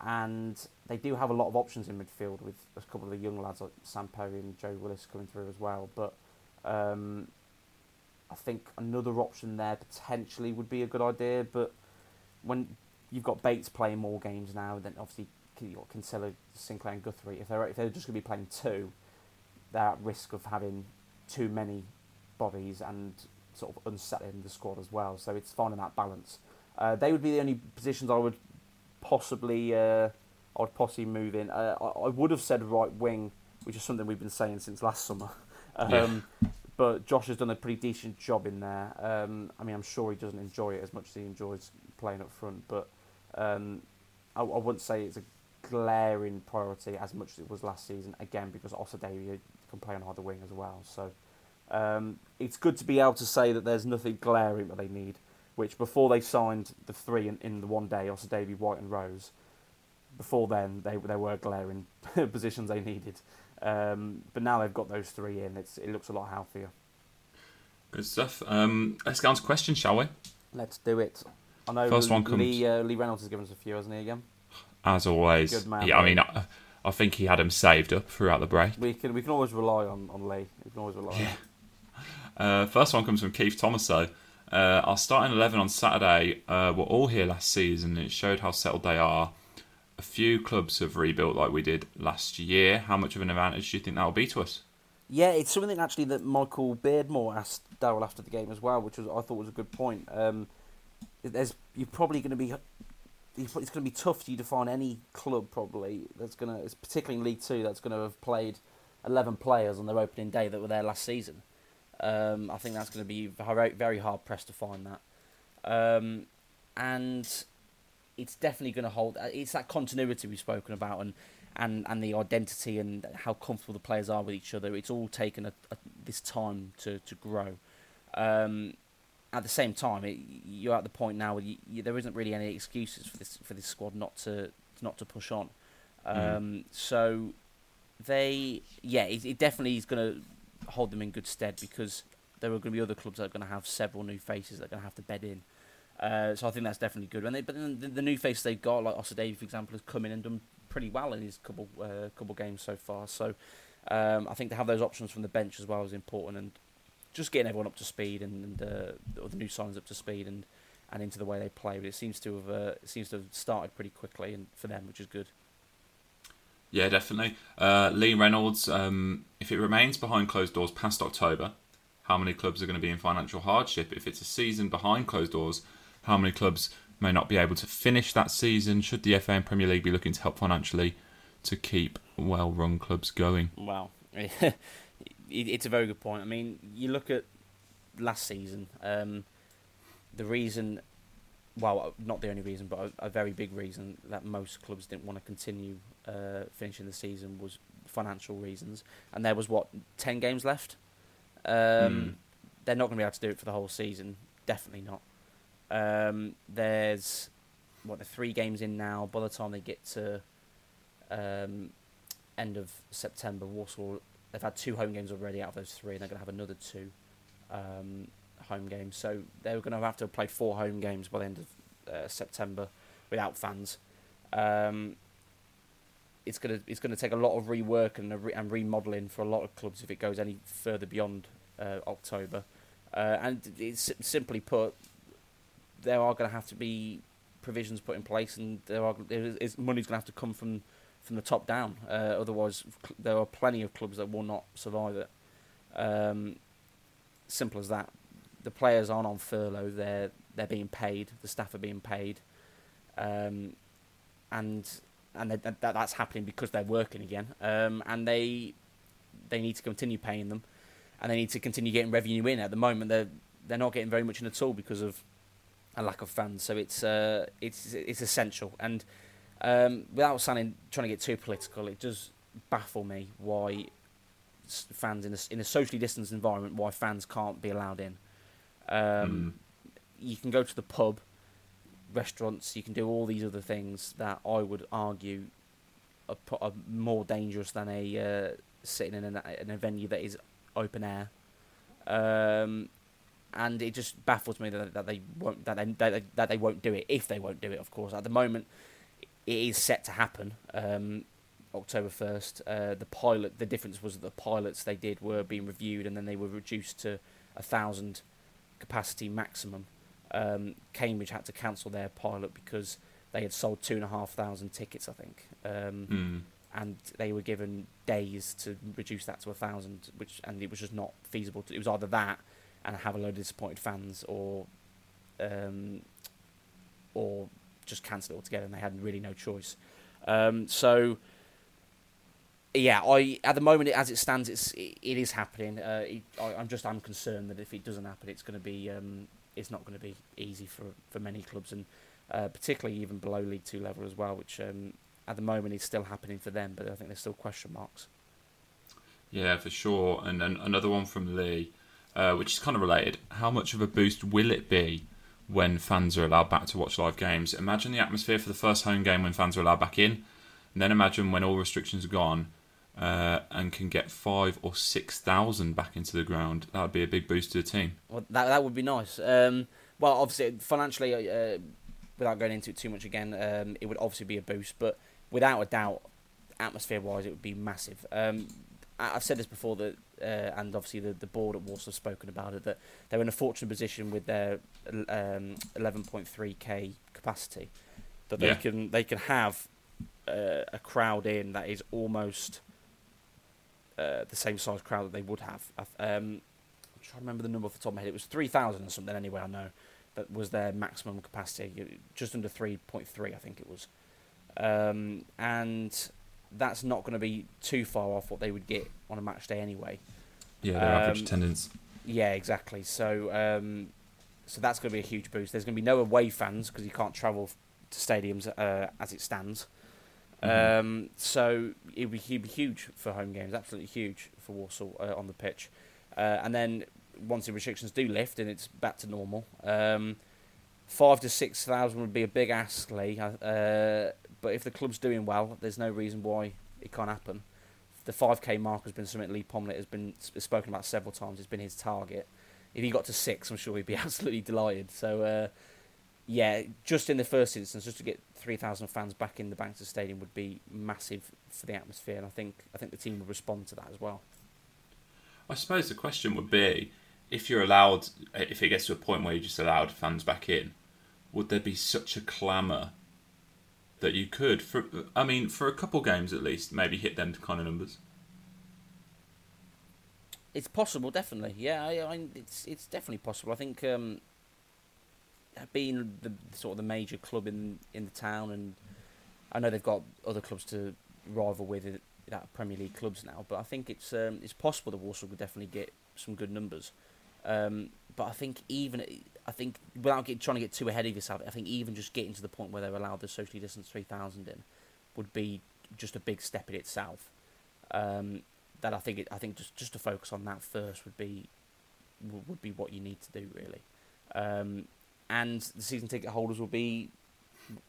and they do have a lot of options in midfield with a couple of the young lads like Samperi and Joe Willis coming through as well, but. Um, I think another option there potentially would be a good idea, but when you've got Bates playing more games now, then obviously you've got Kinsella, Sinclair and Guthrie. If they're, if they're just going to be playing two, they're at risk of having too many bodies and sort of unsettling the squad as well. So it's finding that balance. Uh, they would be the only positions I would possibly uh, I would possibly move in. Uh, I, I would have said right wing, which is something we've been saying since last summer. Um, yeah. But Josh has done a pretty decent job in there. Um, I mean, I'm sure he doesn't enjoy it as much as he enjoys playing up front, but um, I, I wouldn't say it's a glaring priority as much as it was last season, again, because Ossa Davy can play on either wing as well. So um, it's good to be able to say that there's nothing glaring that they need, which before they signed the three in, in the one day, Ossa Davy, White and Rose, before then, they, they were glaring positions they needed. Um, but now they've got those three in, it's, it looks a lot healthier. Good stuff. Um, let's get on to questions, shall we? Let's do it. I know First one Lee, comes... uh, Lee Reynolds has given us a few, hasn't he, again? As always. Good man. Yeah, I mean, I, I think he had them saved up throughout the break. We can we can always rely on, on Lee. We can always rely yeah. on uh, First one comes from Keith Thomaso. Uh, our starting eleven on Saturday uh, were all here last season, and it showed how settled they are. A few clubs have rebuilt like we did last year. How much of an advantage do you think that will be to us? Yeah, it's something actually that Michael Beardmore asked Darrell after the game as well, which was I thought was a good point. Um, there's you're probably going to be it's going to be tough for you to find any club probably that's going to, particularly in League Two, that's going to have played eleven players on their opening day that were there last season. Um, I think that's going to be very hard pressed to find that, um, and. It's definitely going to hold. It's that continuity we've spoken about, and, and, and the identity and how comfortable the players are with each other. It's all taken a, a, this time to to grow. Um, at the same time, it, you're at the point now where you, you, there isn't really any excuses for this for this squad not to not to push on. Um, mm. So they, yeah, it, it definitely is going to hold them in good stead, because there are going to be other clubs that are going to have several new faces that are going to have to bed in. Uh, so I think that's definitely good. And they, but the, the new face they've got, like Ossa Davy, for example, has come in and done pretty well in his couple uh, couple games so far. So um, I think to have those options from the bench as well is important, and just getting everyone up to speed and, and uh, or the new signings up to speed and, and into the way they play. But it seems to have uh, it seems to have started pretty quickly and for them, which is good. Yeah, definitely. Uh, Lee Reynolds, um, if it remains behind closed doors past October, how many clubs are going to be in financial hardship? If it's a season behind closed doors, how many clubs may not be able to finish that season? Should the F A and Premier League be looking to help financially to keep well-run clubs going? Well, it's a very good point. I mean, you look at last season. Um, the reason, well, not the only reason, but a, a very big reason that most clubs didn't want to continue uh, finishing the season was financial reasons. And there was, what, ten games left? Um, mm. They're not going to be able to do it for the whole season. Definitely not. Um, there's what the three games in now. By the time they get to um, end of September. Walsall, they've had two home games already out of those three, and they're going to have another two um, home games. So they were going to have to play four home games by the end of uh, September without fans. Um, it's going to it's going to take a lot of rework and, re- and remodelling for a lot of clubs if it goes any further beyond uh, October. Uh, and it's simply put, there are going to have to be provisions put in place, and there are there is, money's going to have to come from, from the top down. Uh, otherwise, there are plenty of clubs that will not survive it. Um, simple as that. The players aren't on furlough; they're they're being paid. The staff are being paid, um, and and that that's happening because they're working again. Um, and they they need to continue paying them, and they need to continue getting revenue in. At the moment, they're they're not getting very much in at all because of a lack of fans. So it's uh, it's it's essential. And um, without sounding trying to get too political, it does baffle me why fans in a, in a socially distanced environment, why fans can't be allowed in. Um, mm. You can go to the pub, restaurants, you can do all these other things that I would argue are, are more dangerous than a uh, sitting in a, in a venue that is open air. Um, and it just baffles me that, that they won't that they, that they that they won't do it. If they won't do it, of course. At the moment, it is set to happen. Um, October first. Uh, the pilot. The difference was that the pilots they did were being reviewed, and then they were reduced to a thousand capacity maximum. Um, Cambridge had to cancel their pilot because they had sold two and a half thousand tickets, I think, um, mm. and they were given days to reduce that to a thousand, which and it was just not feasible. To, it was either that and have a load of disappointed fans, or um, or just cancel it altogether, and they had really no choice. Um, so, yeah, I at the moment, as it stands, it's it, it is happening. Uh, it, I, I'm just I'm concerned that if it doesn't happen, it's going to be um, it's not going to be easy for, for many clubs, and uh, particularly even below League Two level as well, which um, at the moment is still happening for them, but I think there's still question marks. Yeah, for sure. And then another one from Lee. Uh, which is kind of related. How much of a boost will it be when fans are allowed back to watch live games? Imagine the atmosphere for the first home game when fans are allowed back in, and then imagine when all restrictions are gone uh, and can get five or six thousand back into the ground. That would be a big boost to the team. Well, that that would be nice. Um, well, obviously, financially, uh, without going into it too much again, um, it would obviously be a boost, but without a doubt, atmosphere-wise, it would be massive. Um, I've said this before that, uh, and obviously the, the board at Warsaw have spoken about it, that they're in a fortunate position with their um, eleven point three k capacity, that they yeah. can they can have uh, a crowd in that is almost uh, the same size crowd that they would have. Um, I'm trying to remember the number off the top of my head. It was three thousand or something anyway, I know. That was their maximum capacity, just under three point three, I think it was. Um, and... that's not going to be too far off what they would get on a match day anyway. Yeah, their um, average attendance. Yeah, exactly. So um, so that's going to be a huge boost. There's going to be no away fans because you can't travel to stadiums uh, as it stands. Mm-hmm. Um, so it would be huge for home games, absolutely huge for Warsaw uh, on the pitch. Uh, and then once the restrictions do lift and it's back to normal, um, five to six thousand would be a big ask, Lee. Uh, But if the club's doing well, there's no reason why it can't happen. The five k mark has been something Lee Pomlet has been has spoken about several times. It's been his target. If he got to six, I'm sure he'd be absolutely delighted. So, uh, yeah, just in the first instance, just to get three thousand fans back in the Bankston Stadium would be massive for the atmosphere, and I think I think the team would respond to that as well. I suppose the question would be, if you're allowed, if it gets to a point where you just allowed fans back in, would there be such a clamour that you could, for, I mean, for a couple games at least, maybe hit them kind of numbers? It's possible, definitely. Yeah, I, I, it's it's definitely possible. I think um, being the sort of the major club in in the town, and I know they've got other clubs to rival with, that uh, Premier League clubs now. But I think it's um, it's possible that Warsaw could definitely get some good numbers. Um, but I think even I think without get, trying to get too ahead of yourself, I think even just getting to the point where they're allowed the socially distanced three thousand in would be just a big step in itself. Um, that I think it, I think just, just to focus on that first would be would be what you need to do, really. Um, and the season ticket holders will be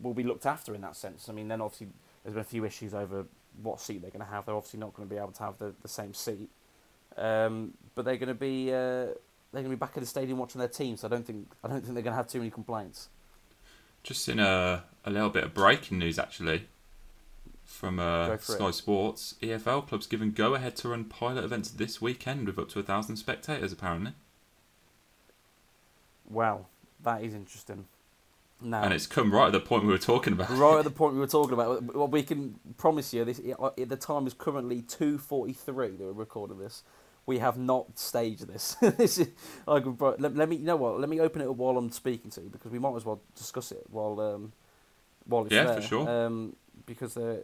will be looked after in that sense. I mean, then obviously there's been a few issues over what seat they're going to have. They're obviously not going to be able to have the, the same seat, um, but they're going to be uh, they're going to be back at the stadium watching their team. So I don't think I don't think they're going to have too many complaints. Just in a a little bit of breaking news, actually, from uh, Sky it. Sports, E F L clubs given go ahead to run pilot events this weekend with up to a thousand spectators. Apparently. Wow, that is interesting. No. And it's come right at the point we were talking about. Right at the point we were talking about. Well, we can promise you, this the time is currently two forty-three that we're recording this. We have not staged this. This is, like, let, let me, you know what? Let me open it up while I'm speaking to you, because we might as well discuss it while um while it's yeah, there. Yeah, for sure. Um, because uh,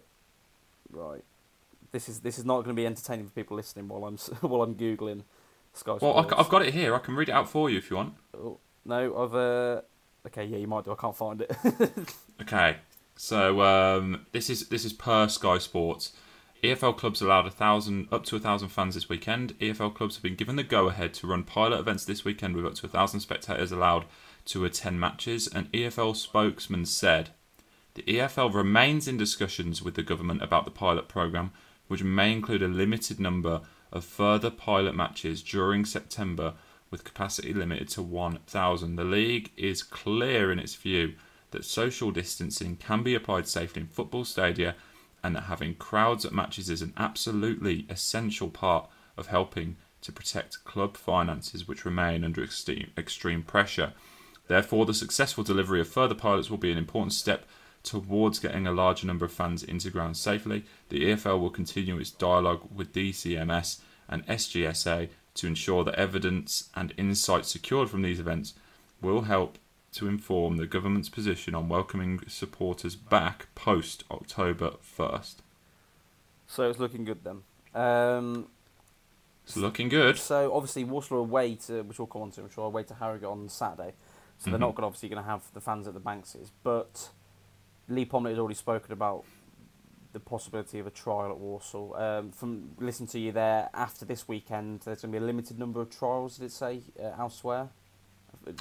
right, this is this is not going to be entertaining for people listening while I'm while I'm googling Sky Sports. Well, I, I've got it here. I can read it out for you if you want. Oh, no, I've. Uh, Okay, yeah, you might do. I can't find it. Okay, so um, this is this is per Sky Sports. E F L clubs allowed a thousand, up to a thousand fans this weekend. E F L clubs have been given the go-ahead to run pilot events this weekend with up to a thousand spectators allowed to attend matches. An E F L spokesman said, "The E F L remains in discussions with the government about the pilot programme, which may include a limited number of further pilot matches during September, with capacity limited to one thousand. The league is clear in its view that social distancing can be applied safely in football stadia and that having crowds at matches is an absolutely essential part of helping to protect club finances, which remain under extreme, extreme pressure. Therefore, the successful delivery of further pilots will be an important step towards getting a larger number of fans into grounds safely. The E F L will continue its dialogue with D C M S and S G S A to ensure that evidence and insight secured from these events will help to inform the government's position on welcoming supporters back post October first. So it's looking good then. Um, it's looking good. So obviously Warsaw away to, which we'll come on to, I'm sure, away to Harrogate on Saturday. So mm-hmm. they're not gonna, obviously going to have the fans at the Bankses. But Lee Pomlet has already spoken about the possibility of a trial at Warsaw. Um, from listening to you there, after this weekend, there's going to be a limited number of trials, did it say, uh, elsewhere?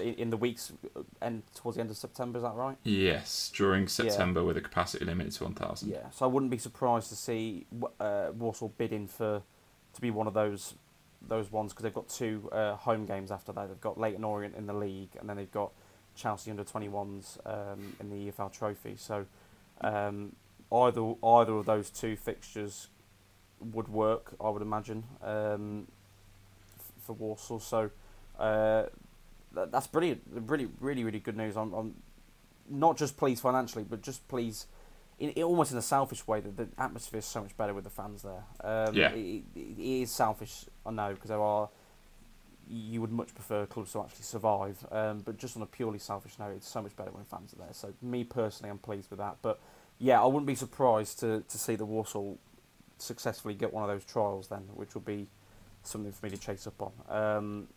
In, in the weeks end, towards the end of September, is that right? Yes, during September, yeah. With a capacity limit to one thousand. Yeah, so I wouldn't be surprised to see uh, Warsaw bidding for to be one of those those ones, because they've got two uh, home games after that. They've got Leyton Orient in the league, and then they've got Chelsea under twenty-ones um, in the E F L Trophy. So... Um, Either either of those two fixtures would work, I would imagine, um, f- for Warsaw. So uh, that, that's brilliant, really, really, really good news. I'm, I'm not just pleased financially, but just pleased, in, in, almost in a selfish way, that the atmosphere is so much better with the fans there. Um, yeah, it, it, it is selfish, I know, because there are you would much prefer clubs to actually survive, um, but just on a purely selfish note, it's so much better when fans are there. So me personally, I'm pleased with that, but. Yeah, I wouldn't be surprised to, to see the Warsaw successfully get one of those trials then, which will be something for me to chase up on. Um,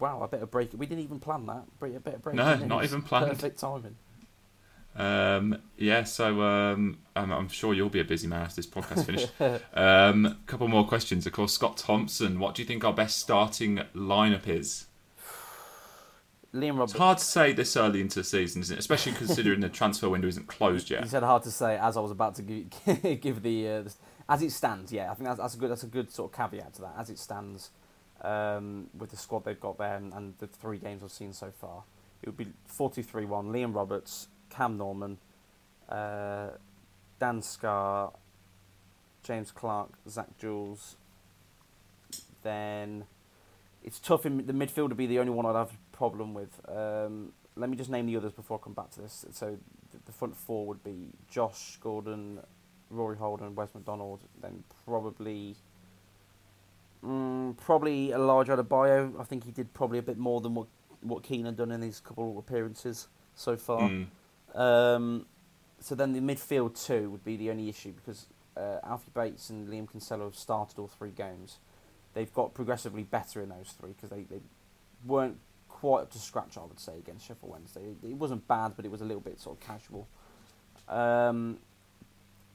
wow, I better break it. We didn't even plan that. A bit of break. No, not even planned. Perfect timing. Um, yeah, so um, I'm, I'm sure you'll be a busy man after this podcast finishes. um, a couple more questions. Of course, Scott Thompson, what do you think our best starting lineup is? Liam Roberts. It's hard to say this early into the season, isn't it? Especially considering the transfer window isn't closed yet. You said hard to say as I was about to give, give the, uh, the... As it stands, yeah. I think that's, that's, a good, that's a good sort of caveat to that. As it stands, um, with the squad they've got there and, and the three games I've seen so far, it would be four two three one, Liam Roberts, Cam Norman, uh, Dan Scar, James Clark, Zach Jules. Then... It's tough in the midfield to be the only one I'd have a problem with. Um, let me just name the others before I come back to this. So the front four would be Josh Gordon, Rory Holden, Wes McDonald. Then probably, um, probably Elijah Adebayo. I think he did probably a bit more than what what Keane had done in his couple of appearances so far. Mm. Um, so then the midfield two would be the only issue because uh, Alfie Bates and Liam Kinsella have started all three games. They've got progressively better in those three because they, they weren't quite up to scratch, I would say, against Sheffield Wednesday. It, it wasn't bad, but it was a little bit sort of casual. Um,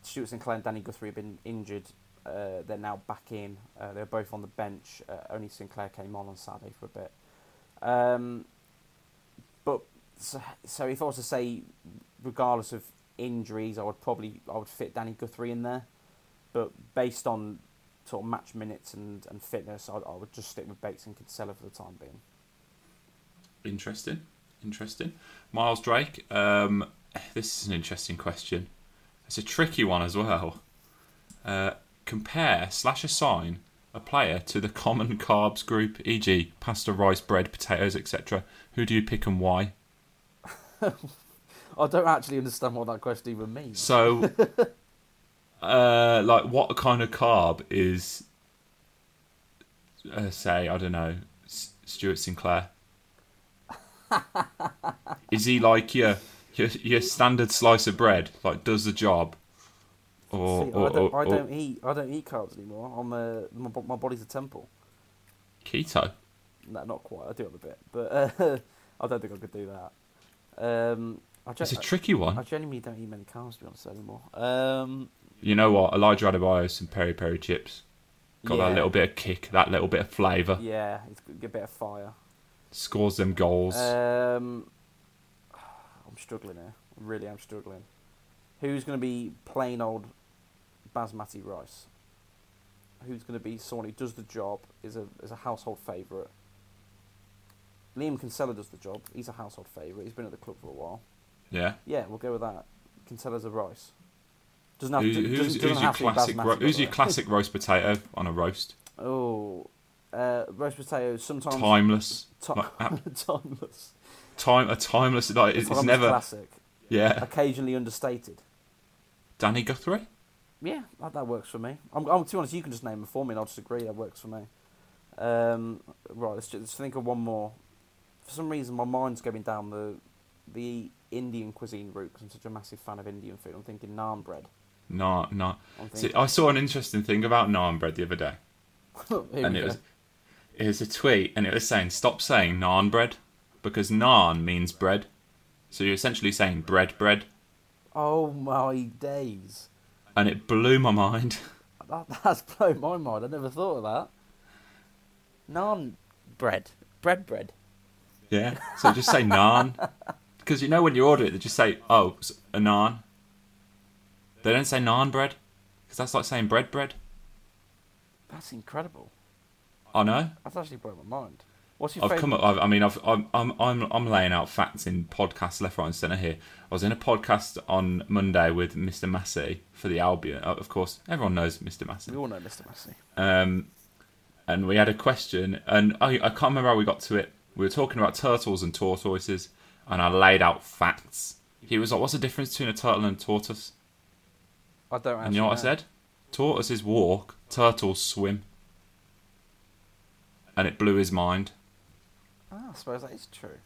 Stuart Sinclair and Danny Guthrie have been injured. Uh, they're now back in. Uh, they're both on the bench. Uh, only Sinclair came on on Saturday for a bit. Um, but so, so if I was to say, regardless of injuries, I would probably I would fit Danny Guthrie in there. but based on sort of match minutes and, and fitness, I, I would just stick with Bates and Kinsella for the time being. Interesting, interesting. Miles Drake, um, this is an interesting question. It's a tricky one as well. Uh, compare slash assign a player to the common carbs group, for example, pasta, rice, bread, potatoes, et cetera. Who do you pick and why? I don't actually understand what that question even means. So, uh, like, what kind of carb is, uh, say, I don't know, S- Stuart Sinclair? Is he like your, your your standard slice of bread? Like, does the job? Or, See, or, I, don't, or, I don't eat. I don't eat carbs anymore. I'm a, my, my body's a temple. Keto? No, not quite. I do have a bit, but uh, I don't think I could do that. Um, I gen- it's a tricky one. I genuinely don't eat many carbs, to be honest, anymore. Um, you know what? Elijah Adebayo, some peri peri chips. Got yeah. that little bit of kick, that little bit of flavour. Yeah, it's got a bit of fire. Scores them goals. Um, I'm struggling here. I really am struggling. Who's going to be plain old basmati rice? Who's going to be someone who does the job, is a is a household favourite? Liam Kinsella does the job. He's a household favourite. He's been at the club for a while. Yeah? Yeah, we'll go with that. Kinsella's a rice. Doesn't have, Who, doesn't, who's doesn't who's have to be basmati. Ro- who's your classic roast potato on a roast? Oh, uh, roast potatoes sometimes... Timeless. T- like, timeless. Time, a timeless... Like, it's, it's never... classic. Yeah. Occasionally understated. Danny Guthrie? Yeah, that, that works for me. I'm, I'm, to be honest, you can just name them for me and I'll just agree that works for me. Um, right, let's just let's think of one more. For some reason, my mind's going down the the Indian cuisine route because I'm such a massive fan of Indian food. I'm thinking naan bread. No, no. Thinking... See, I saw an interesting thing about naan bread the other day. and it go. was it was a tweet and it was saying, stop saying naan bread because naan means bread. So you're essentially saying bread, bread. Oh my days. And it blew my mind. That, that's blown my mind. I never thought of that. Naan bread. Bread, bread. Yeah, so just say naan. Because you know when you order it, they just say, oh, a naan. They don't say naan bread. Because that's like saying bread, bread. That's incredible. I know. That's actually blown my mind. What's your I've favorite? come up, I've, I mean, I've, I'm, I'm, I'm, I'm laying out facts in podcasts left, right, and centre here. I was in a podcast on Monday with Mister Massey for the Albion. Of course, everyone knows Mister Massey. We all know Mister Massey. Um, and we had a question, and I, I can't remember how we got to it. We were talking about turtles and tortoises, and I laid out facts. He was like, "What's the difference between a turtle and a tortoise?" I don't. And you know what know. I said? Tortoises walk, turtles swim, and it blew his mind. Ah, I suppose that is true.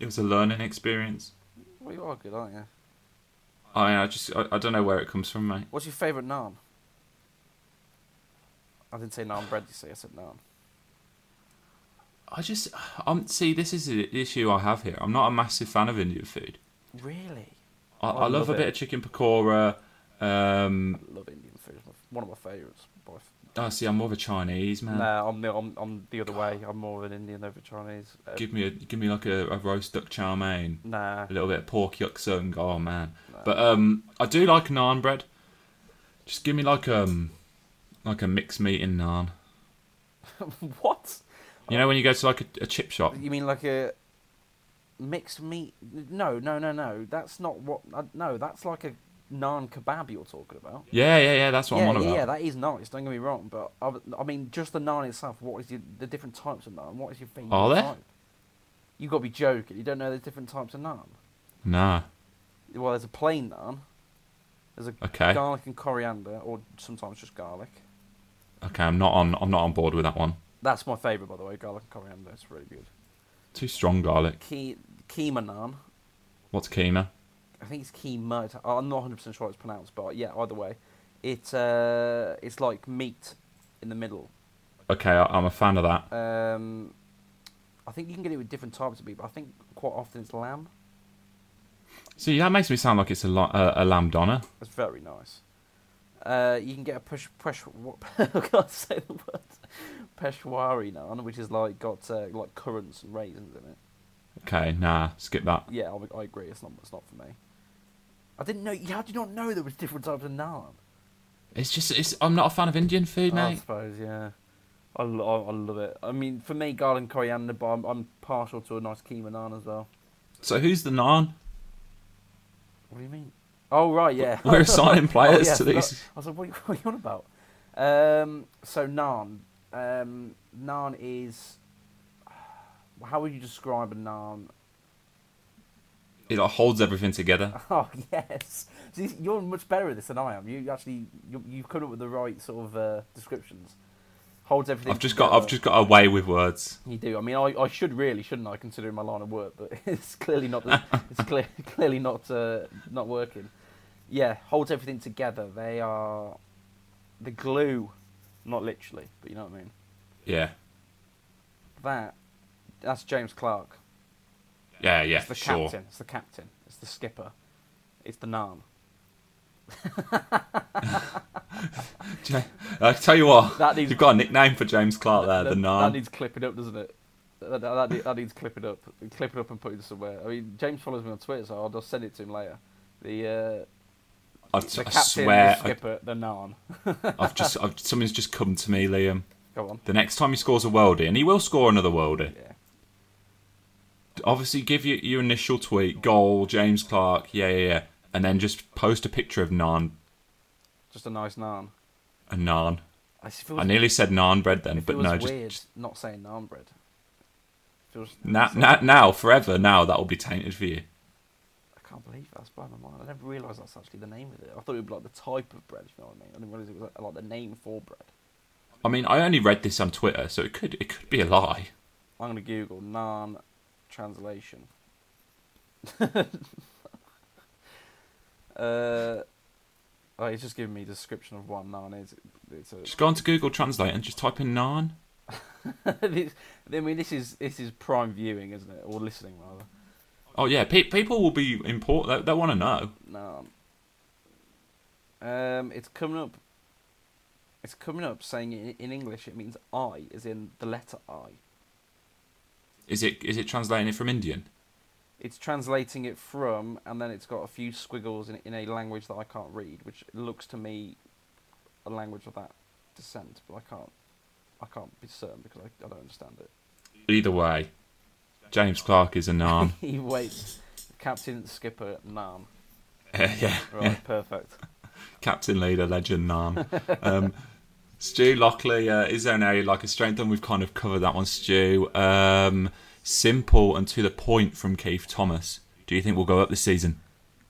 It was a learning experience. Well, you are good, aren't you? I mean, I just, I, I don't know where it comes from, mate. What's your favourite naan? I didn't say naan bread, you see, I said naan. I just, um, see, this is the issue I have here. I'm not a massive fan of Indian food. Really? I, I, I love, love a bit of chicken pakora. Um, I love Indian food. It's one of my favourites. Oh, see, I'm more of a Chinese man. Nah, I'm the I'm, I'm the other way. I'm more of an Indian over Chinese. Um, give me a give me like a, a roast duck chow mein. Nah. A little bit of pork yuk sung. Oh man. Nah. But um, I do like naan bread. Just give me like um, like a mixed meat in naan. What? You know when you go to like a, a chip shop. You mean like a mixed meat? No, no, no, no. That's not what. No, that's like a naan kebab you're talking about. Yeah, yeah, yeah, that's what yeah, I'm on yeah, about. Yeah, that is nice, don't get me wrong, but I, I mean, just the naan itself, what is your, the different types of naan? What is your thing? Are there? Type? You've got to be joking, you don't know there's different types of naan? Nah. Well, there's a plain naan, there's a okay. garlic and coriander, or sometimes just garlic. Okay, I'm not on I'm not on board with that one. That's my favourite, by the way, garlic and coriander, it's really good. Too strong garlic. Ke- keema naan. What's keema? I think it's keema. I'm not one hundred percent sure how it's pronounced, but yeah, either way. It, uh, it's like meat in the middle. Okay, I'm a fan of that. Um, I think you can get it with different types of meat, but I think quite often it's lamb. See, that makes me sound like it's a, a, a lamb doner. That's very nice. Uh, you can get a push, push, I can't say the word. Peshwari naan, which is like got uh, like currants and raisins in it. Okay, nah, skip that. Yeah, I, I agree. It's not, it's not for me. I didn't know. How do you not know there was different types of naan? It's just, it's, I'm not a fan of Indian food, mate. I suppose, yeah. I, I, I love it. I mean, for me, garlic coriander, but I'm, I'm partial to a nice keema naan as well. So who's the naan? What do you mean? Oh, right, yeah. We're assigning players oh, yeah, to these. I was like, what are you, what are you on about? Um, so naan. Um, naan is... How would you describe a naan? It holds everything together. Oh, yes. See, you're much better at this than I am. You actually, you, you've come up with the right sort of uh, descriptions. Holds everything I've just together. got I've just got a way with words. You do. I mean, I, I should really, shouldn't I, considering my line of work, but it's clearly not it's clear, clearly not uh, not working. Yeah, holds everything together. They are the glue, not literally, but you know what I mean. Yeah. That that's James Clark. Yeah, yeah, it's the sure. captain. It's the captain. It's the skipper. It's the naan. I tell you what, that needs, you've got a nickname for James Clark there, that, the naan. That needs clipping up, doesn't it? That, that, that, that needs clipping up, clipping up and putting it somewhere. I mean, James follows me on Twitter, so I'll just send it to him later. The, uh, I, the I captain, swear, the skipper, I, the naan. I've just, I've, something's just come to me, Liam. Go on. The next time he scores a worldie, and he will score another worldie. Yeah. Obviously, give your, your initial tweet, goal, James Clark, yeah, yeah, yeah, and then just post a picture of naan. Just a nice naan. A naan. I, I nearly said naan bread then, but no, just... It was weird not saying naan bread. Feels, na, na, now, forever, now, that will be tainted for you. I can't believe that's blown my mind. I never realised that's actually the name of it. I thought it would be like the type of bread, if you know what I mean. I didn't realise it was like, like the name for bread. I mean, I only read this on Twitter, so it could it could be a lie. I'm going to Google naan... translation. uh, oh, it's just giving me a description of what naan is. It's a... Just go on to Google Translate and just type in naan. this, I mean, this is this is prime viewing, isn't it? Or listening, rather. Oh yeah, Pe- people will be important. They, they want to know. Naan. Um, it's coming up. It's coming up saying in, in English it means I, as in the letter I. Is it is it translating it from Indian? It's translating it from, and then it's got a few squiggles in in a language that I can't read, which looks to me a language of that descent, but I can't I can't be certain because I, I don't understand it. Either way, James Clark is a naan. He waits. Captain, skipper, naan. Uh, yeah. Right, yeah. Perfect. Captain, leader, legend, naan. Um, Stu Lockley, uh, is there an area like a strength? And we've kind of covered that one, Stu. Um, simple and to the point from Keith Thomas. Do you think we'll go up this season?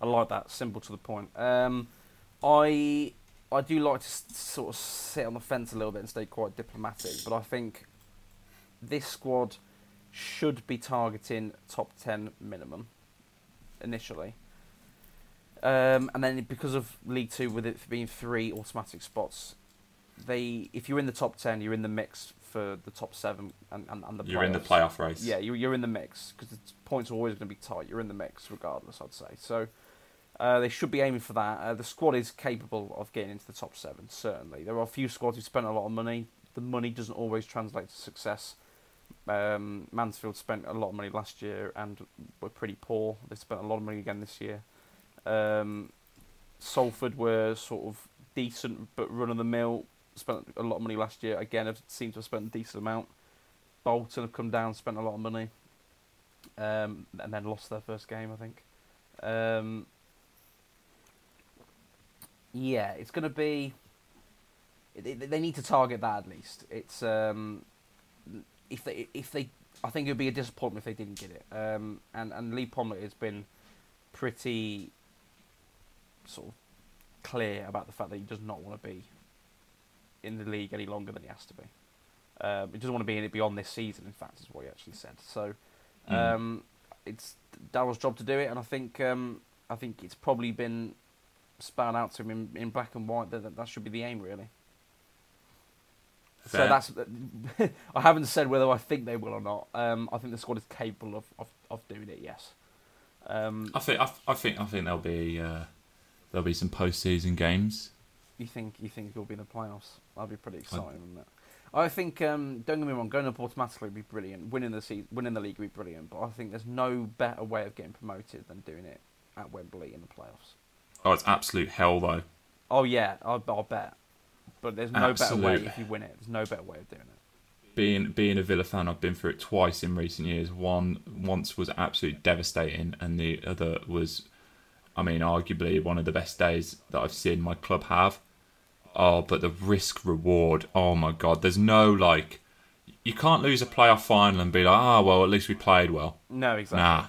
I like that, simple to the point. Um, I I do like to sort of sit on the fence a little bit and stay quite diplomatic, but I think this squad should be targeting top ten minimum initially. Um, and then because of League Two, with it being three automatic spots... They, if you're in the top ten, you're in the mix for the top seven and, and, and the playoffs. You're in the playoff race. Yeah, you're, you're in the mix because the points are always going to be tight. You're in the mix regardless, I'd say. So uh, they should be aiming for that. Uh, the squad is capable of getting into the top seven, certainly. There are a few squads who spent a lot of money. The money doesn't always translate to success. Um, Mansfield spent a lot of money last year and were pretty poor. They spent a lot of money again this year. Um, Salford were sort of decent but run-of-the-mill. Spent a lot of money last year. Again, I've seemed to have spent a decent amount. Bolton have come down, spent a lot of money, um, and then lost their first game, I think. Um, yeah, it's going to be... It, they need to target that, at least. It's um, if they if they, I think it would be a disappointment if they didn't get it. Um, and, and Lee Pomlet has been pretty sort of clear about the fact that he does not want to be in the league any longer than he has to be. Um, he doesn't want to be in it beyond this season, in fact, is what he actually said. So um, mm. it's Darrell's job to do it, and I think um, I think it's probably been spelled out to him in, in black and white that, that that should be the aim, really. Fair. So that's I haven't said whether I think they will or not. Um, I think the squad is capable of, of, of doing it. Yes. Um, I think I, I think I think there'll be uh, there'll be some postseason games. You think you think you'll be in the playoffs? That'd be pretty exciting, I, wouldn't it? I think um, don't get me wrong, going up automatically would be brilliant. Winning the season, winning the league would be brilliant. But I think there's no better way of getting promoted than doing it at Wembley in the playoffs. Oh, it's absolute hell though. Oh yeah, I'll, I'll bet. But there's no Absolutely. better way if you win it. There's no better way of doing it. Being being a Villa fan, I've been through it twice in recent years. One once was absolutely devastating, and the other was, I mean, arguably one of the best days that I've seen my club have. Oh, but the risk reward. Oh my God, there's no like. You can't lose a playoff final and be like, ah, oh, well, at least we played well. No, exactly. Nah,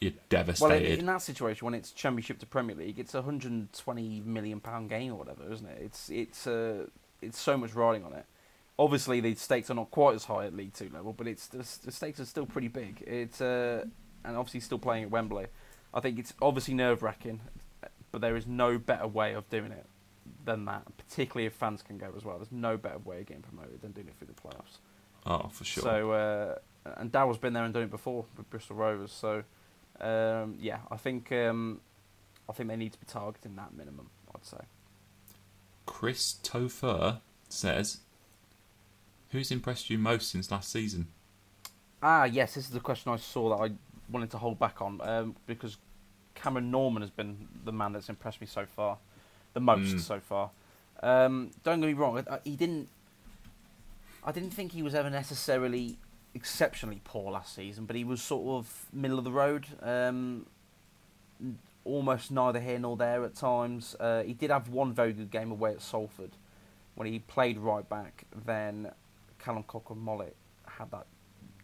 you're devastated. Well, in that situation, when it's Championship to Premier League, it's a one hundred twenty million pounds game or whatever, isn't it? It's it's uh, it's so much riding on it. Obviously, the stakes are not quite as high at League Two level, but it's the, the stakes are still pretty big. It's uh, and obviously still playing at Wembley. I think it's obviously nerve-wracking, but there is no better way of doing it than that, particularly if fans can go as well. There's no better way of getting promoted than doing it through the playoffs. Oh, for sure. So, uh, and Darrell's been there and done it before with Bristol Rovers. So, um, yeah, I think um, I think they need to be targeting that minimum, I'd say. Chris Topher says, who's impressed you most since last season? Ah, yes, this is the question I saw that I wanted to hold back on um, because Cameron Norman has been the man that's impressed me so far, the most mm. so far. Um, don't get me wrong, he didn't. I didn't think he was ever necessarily exceptionally poor last season, but he was sort of middle of the road, um, almost neither here nor there at times. Uh, he did have one very good game away at Salford when he played right back. Then Callum Cochran-Mollett had that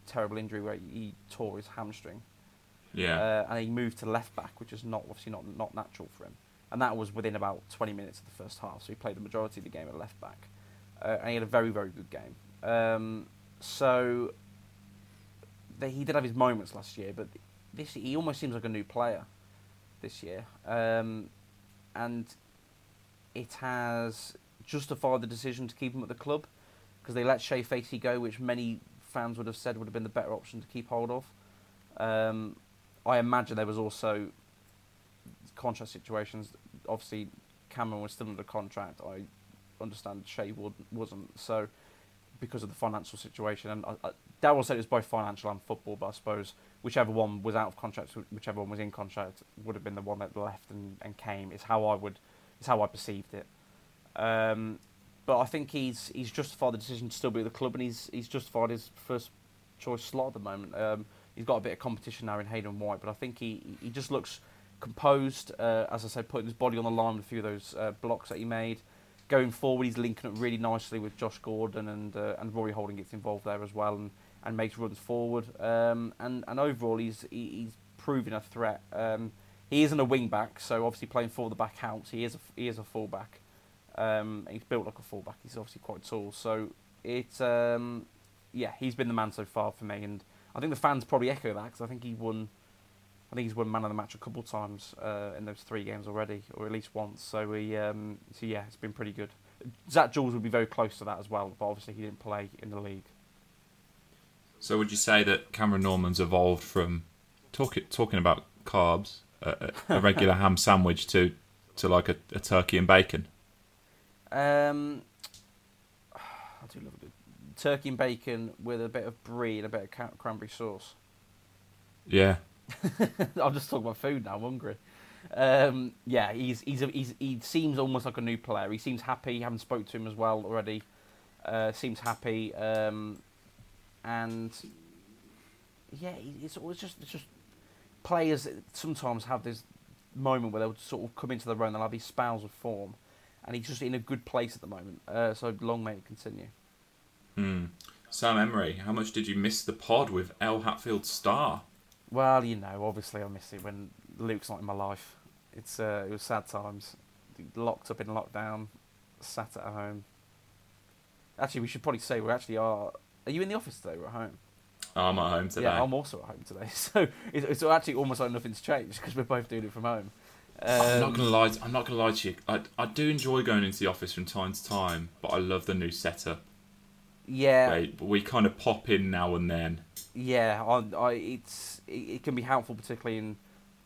terrible injury where he tore his hamstring. Yeah, uh, and he moved to left back, which is not obviously not not natural for him. And that was within about twenty minutes of the first half, so he played the majority of the game at left back, uh, and he had a very very good game. Um, so they, he did have his moments last year, but this he almost seems like a new player this year, um, and it has justified the decision to keep him at the club because they let Shay Facey go, which many fans would have said would have been the better option to keep hold of. Um, I imagine there was also contract situations. Obviously, Cameron was still under contract. I understand Shay would, wasn't. So, because of the financial situation, and uh, Darrell said it was both financial and football, but I suppose whichever one was out of contract, whichever one was in contract, would have been the one that left and, and came. It's how I would, it's how I perceived it. Um, but I think he's he's justified the decision to still be at the club, and he's he's justified his first choice slot at the moment. Um, he's got a bit of competition now in Hayden White, but I think he he just looks composed. Uh, as I said, putting his body on the line with a few of those uh, blocks that he made. Going forward, he's linking up really nicely with Josh Gordon, and uh, and Rory Holden gets involved there as well, and, and makes runs forward. Um, and, and overall, he's he, he's proving a threat. Um, he isn't a wing back, so obviously playing for the back helps. He is a, he is a full back. Um, he's built like a full back. He's obviously quite tall. So it's um, yeah, he's been the man so far for me, and I think the fans probably echo that because I think he won. I think he's won man of the match a couple of times uh, in those three games already, or at least once. So we, um, so yeah, it's been pretty good. Zach Jules would be very close to that as well, but obviously he didn't play in the league. So would you say that Cameron Norman's evolved from talk, talking about carbs, uh, a regular ham sandwich, to to like a, a turkey and bacon? Um, I do love a good turkey and bacon with a bit of brie and a bit of cranberry sauce. Yeah. I'm just talking about food now. I'm hungry. Um, yeah, he's he's, a, he's he seems almost like a new player. He seems happy. I haven't spoke to him as well already. Uh, seems happy, um, and yeah, it's always just it's just players sometimes have this moment where they'll sort of come into their own. And they'll have these spells of form, and he's just in a good place at the moment. Uh, so long may it continue. Hmm. Sam Emery, how much did you miss the pod with L Hatfield Star? Well, you know, obviously I miss it when Luke's not in my life. It's uh, it was sad times, locked up in lockdown, sat at home. Actually, we should probably say we actually are. Are you in the office today? We're at home. I'm at home today. Yeah, I'm also at home today. So it's, it's actually almost like nothing's changed because we're both doing it from home. Um, I'm not gonna lie. I'm not gonna lie to you. I I do enjoy going into the office from time to time, but I love the new setup. Yeah, Wait, we kind of pop in now and then. Yeah, I, I, it's it, it can be helpful, particularly in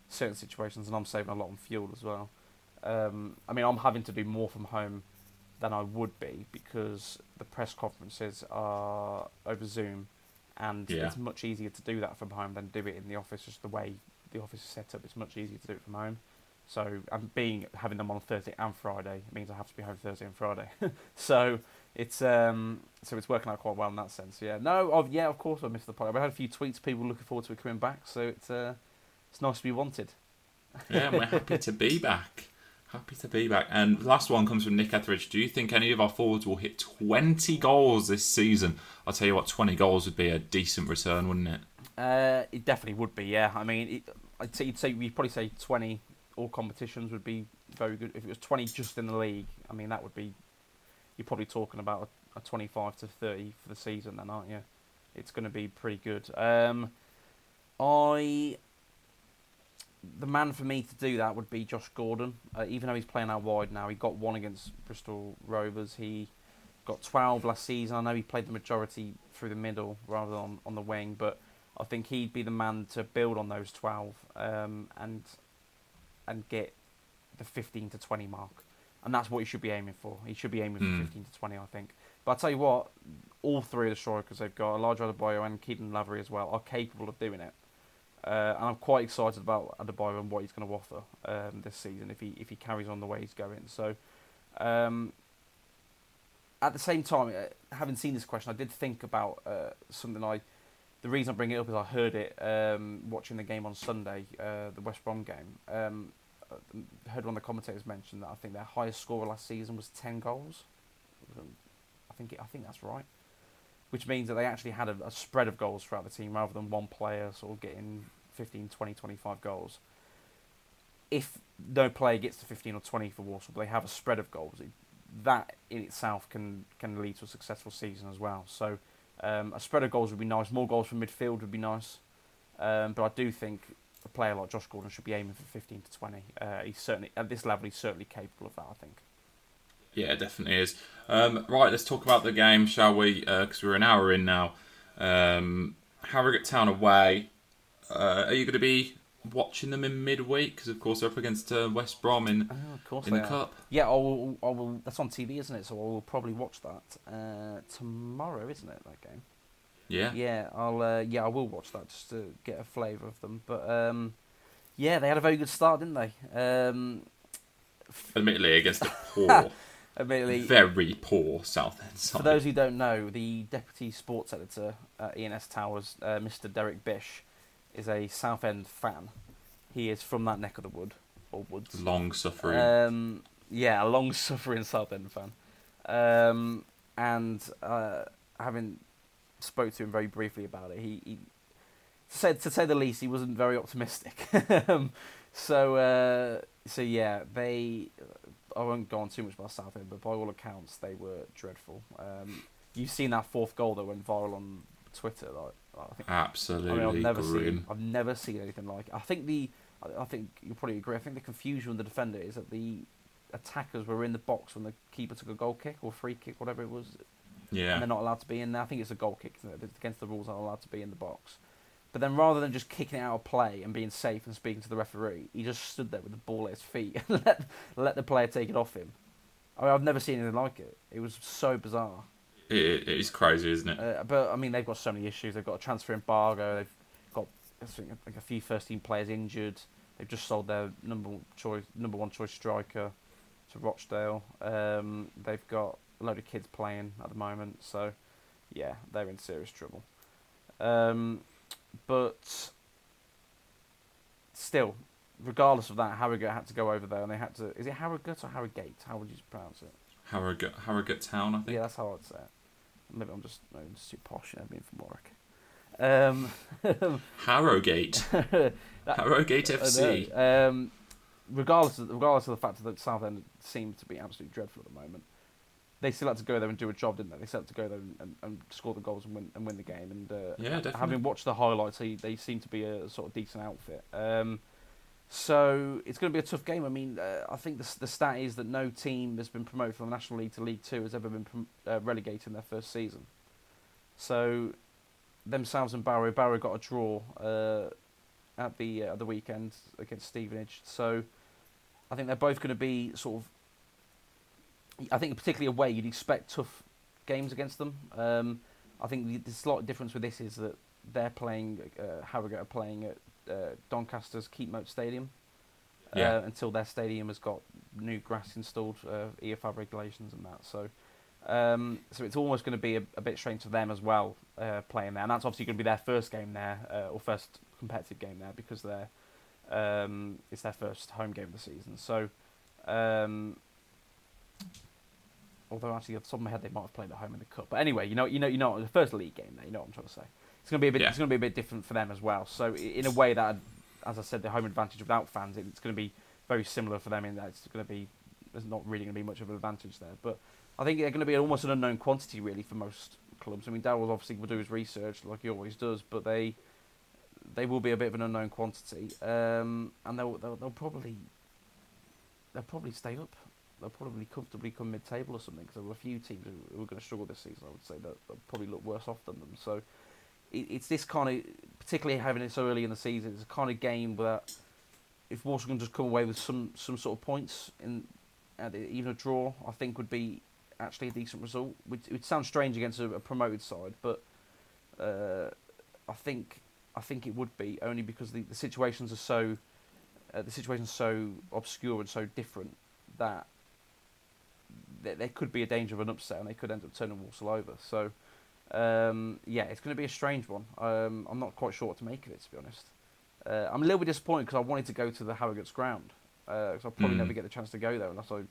certain situations, and I'm saving a lot on fuel as well. Um, I mean, I'm having to do more from home than I would be because the press conferences are over Zoom, and yeah. It's much easier to do that from home than do it in the office. Just the way the office is set up, it's much easier to do it from home. So and being having them on Thursday and Friday means I have to be home Thursday and Friday. so it's um so it's working out quite well in that sense. Yeah. No. Of yeah. Of course I missed the podcast. We had a few tweets. People looking forward to it coming back. So it's uh, it's nice to be wanted. Yeah, and we're happy to be back. Happy to be back. And last one comes from Nick Etheridge. Do you think any of our forwards will hit twenty goals this season? I'll tell you what, twenty goals would be a decent return, wouldn't it? Uh, it definitely would be. Yeah. I mean, it, I'd say you'd say you'd probably say twenty. All competitions would be very good. If it was twenty just in the league, I mean, that would be, you're probably talking about a, a twenty-five to thirty for the season then, aren't you? It's going to be pretty good. Um, I, the man for me to do that would be Josh Gordon. Uh, even though he's playing out wide now, he got one against Bristol Rovers. He got twelve last season. I know he played the majority through the middle rather than on, on the wing, but I think he'd be the man to build on those twelve. Um, and... and get the fifteen to twenty mark. And that's what he should be aiming for. He should be aiming mm. for fifteen to twenty, I think. But I'll tell you what, all three of the strikers they've got, Elijah Adebayo and Keelan Lavery as well, are capable of doing it. Uh, and I'm quite excited about Adebayo and what he's going to offer um, this season if he if he carries on the way he's going. So, um, at the same time, having seen this question, I did think about uh, something I... The reason I bring it up is I heard it um, watching the game on Sunday, uh, the West Brom game. Um, I heard one of the commentators mention that I think their highest scorer last season was ten goals. I think it, I think that's right. Which means that they actually had a, a spread of goals throughout the team rather than one player sort of getting fifteen, twenty, twenty-five goals. If no player gets to fifteen or twenty for Warsaw, but they have a spread of goals, it, that in itself can, can lead to a successful season as well. So... Um, a spread of goals would be nice. More goals from midfield would be nice. Um, but I do think a player like Josh Gordon should be aiming for fifteen to twenty. Uh, he's certainly at this level, he's certainly capable of that, I think. Yeah, definitely is. Um, right, let's talk about the game, shall we? Because uh, we're an hour in now. Um, Harrogate Town away. Uh, are you going to be watching them in midweek? Because, of course, they're up against uh, West Brom in, oh, of course in the are. Cup. Yeah, I will, I will. That's on T V, isn't it? So I will probably watch that uh, tomorrow, isn't it, that game? Yeah. Yeah, I'll. Uh, yeah, I will watch that just to get a flavour of them. But, um, yeah, they had a very good start, didn't they? Um, Admittedly, against the poor, Admittedly, very poor Southend side. For those who don't know, the Deputy Sports Editor at E and S Towers, uh, Mister Derek Bish, is a Southend fan. He is from that neck of the wood, or woods. Long-suffering. Um, yeah, a long-suffering Southend fan. Um, and uh, having spoke to him very briefly about it, he, he said, to say the least, he wasn't very optimistic. um, so, uh, so yeah, they... I won't go on too much about Southend, but by all accounts, they were dreadful. Um, you've seen that fourth goal that went viral on Twitter, like, I think, absolutely. I mean, I've never grim. seen. I've never seen anything like it. I think the. I think you'll probably agree. I think the confusion with the defender is that the attackers were in the box when the keeper took a goal kick or free kick, whatever it was. Yeah. And they're not allowed to be in there. I think it's a goal kick. Isn't it? It's against the rules, they're not allowed to be in the box. But then, rather than just kicking it out of play and being safe and speaking to the referee, he just stood there with the ball at his feet and let let the player take it off him. I mean, I've never seen anything like it. It was so bizarre. It is crazy, isn't it? Uh, but, I mean, they've got so many issues. They've got a transfer embargo. They've got I think, like a few first-team players injured. They've just sold their number one choice, number one choice striker to Rochdale. Um, they've got a load of kids playing at the moment. So, yeah, they're in serious trouble. Um, but still, regardless of that, Harrogate had to go over there. And they had to... Is it Harrogate or Harrogate? How would you pronounce it? Harrogate, Harrogate Town, I think. Yeah, that's how I'd say it. Maybe I'm just, no, I'm just too posh. You know, being from Warwick. Um, Harrogate. that, Harrogate F C. Um, regardless, of, regardless of the fact that Southend seemed to be absolutely dreadful at the moment, they still had to go there and do a job, didn't they? They still had to go there and, and, and score the goals and win, and win the game. And uh, yeah, definitely. Having watched the highlights, they, they seem to be a sort of decent outfit. Um, So it's going to be a tough game. I mean, uh, I think the the stat is that no team has been promoted from the National League to League Two has ever been prom- uh, relegated in their first season. So themselves and Barrow, Barrow got a draw uh, at the uh, at the weekend against Stevenage. So I think they're both going to be sort of. I think particularly away, you'd expect tough games against them. Um, I think the, the slight difference with this is that they're playing. Uh, Harrogate are playing at. Uh, Doncaster's Keep Moat Stadium, yeah. uh, until their stadium has got new grass installed, uh, E F L regulations and that. So um, so it's almost going to be a, a bit strange for them as well, uh, playing there. And that's obviously going to be their first game there, uh, or first competitive game there, because they're, um, it's their first home game of the season. So, um, although actually off the top of my head they might have played at home in the cup. But anyway, you know, you know, you know, the first league game there. You know what I'm trying to say. It's going to be a bit. Yeah. It's going to be a bit different for them as well. So in a way that, as I said, the home advantage without fans, it's going to be very similar for them in that it's going to be. There's not really going to be much of an advantage there. But I think they're going to be almost an unknown quantity really for most clubs. I mean, Darrell obviously will do his research like he always does, but they. They will be a bit of an unknown quantity, um, and they'll, they'll they'll probably they'll probably stay up. They'll probably comfortably come mid-table or something. Because there were a few teams who, who were going to struggle this season. I would say that they'll probably look worse off than them. So it, it's this kind of, particularly having it so early in the season, it's a kind of game that if Warsaw can just come away with some, some sort of points in uh, even a draw, I think would be actually a decent result. It would, it would sound strange against a, a promoted side, but uh, I think. I think it would be only because the, the situations are so, uh, the situation's so obscure and so different that th- there could be a danger of an upset and they could end up turning Walsall over. So, um, yeah, it's going to be a strange one. Um, I'm not quite sure what to make of it, to be honest. Uh, I'm a little bit disappointed because I wanted to go to the Harrogate's ground because uh, I'll probably mm. never get the chance to go there unless I,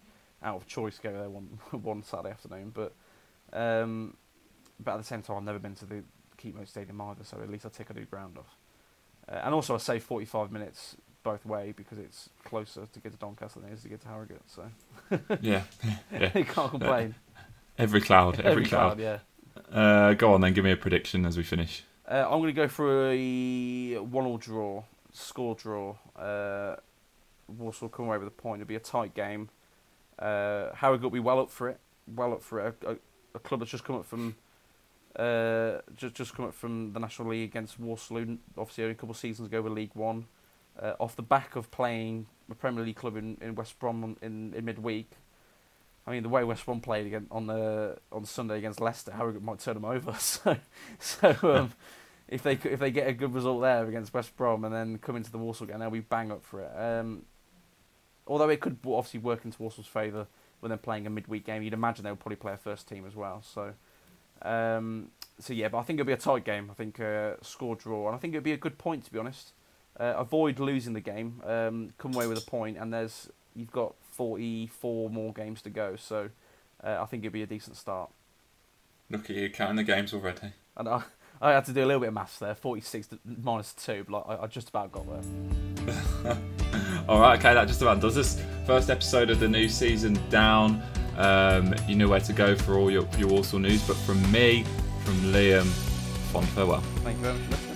out of choice, go there one one Saturday afternoon. But, um, but at the same time, I've never been to the Keepmoat Stadium either, so at least I tick a new ground off. Uh, and also I save forty-five minutes both way because it's closer to get to Doncaster than it is to get to Harrogate, so yeah, yeah. You can't complain. Uh, every cloud, every, every cloud. cloud. Yeah. Uh, go on then, give me a prediction as we finish. Uh, I'm going to go for a one-all draw, score draw. Uh, Warsaw come away with a point. It'll be a tight game. Uh, Harrogate will be well up for it. Well up for it. A, a, a club that's just come up from. Uh, just just come up from the National League against Warsaw, obviously only a couple of seasons ago with League One, uh, off the back of playing a Premier League club in, in West Brom in, in midweek. I mean, the way West Brom played again on the on Sunday against Leicester, Harrogate might turn them over. So, so um, if they if they get a good result there against West Brom and then come into the Warsaw game, they'll be bang up for it. Um, although it could obviously work into Warsaw's favour when they're playing a midweek game. You'd imagine they'll probably play a first team as well. So. Um, so yeah, but I think it'll be a tight game. I think uh, score draw, and I think it'll be a good point, to be honest. Uh, avoid losing the game, um, come away with a point, and there's you've got forty-four more games to go, so uh, I think it'll be a decent start. Look at you counting the games already. And I, I had to do a little bit of maths there. Forty-six minus two, but like, I, I just about got there. All right, okay, that just about does this first episode of the new season down. Um, you know where to go for all your, your Walsall news, but from me, from Liam, fond farewell. Thank you very much.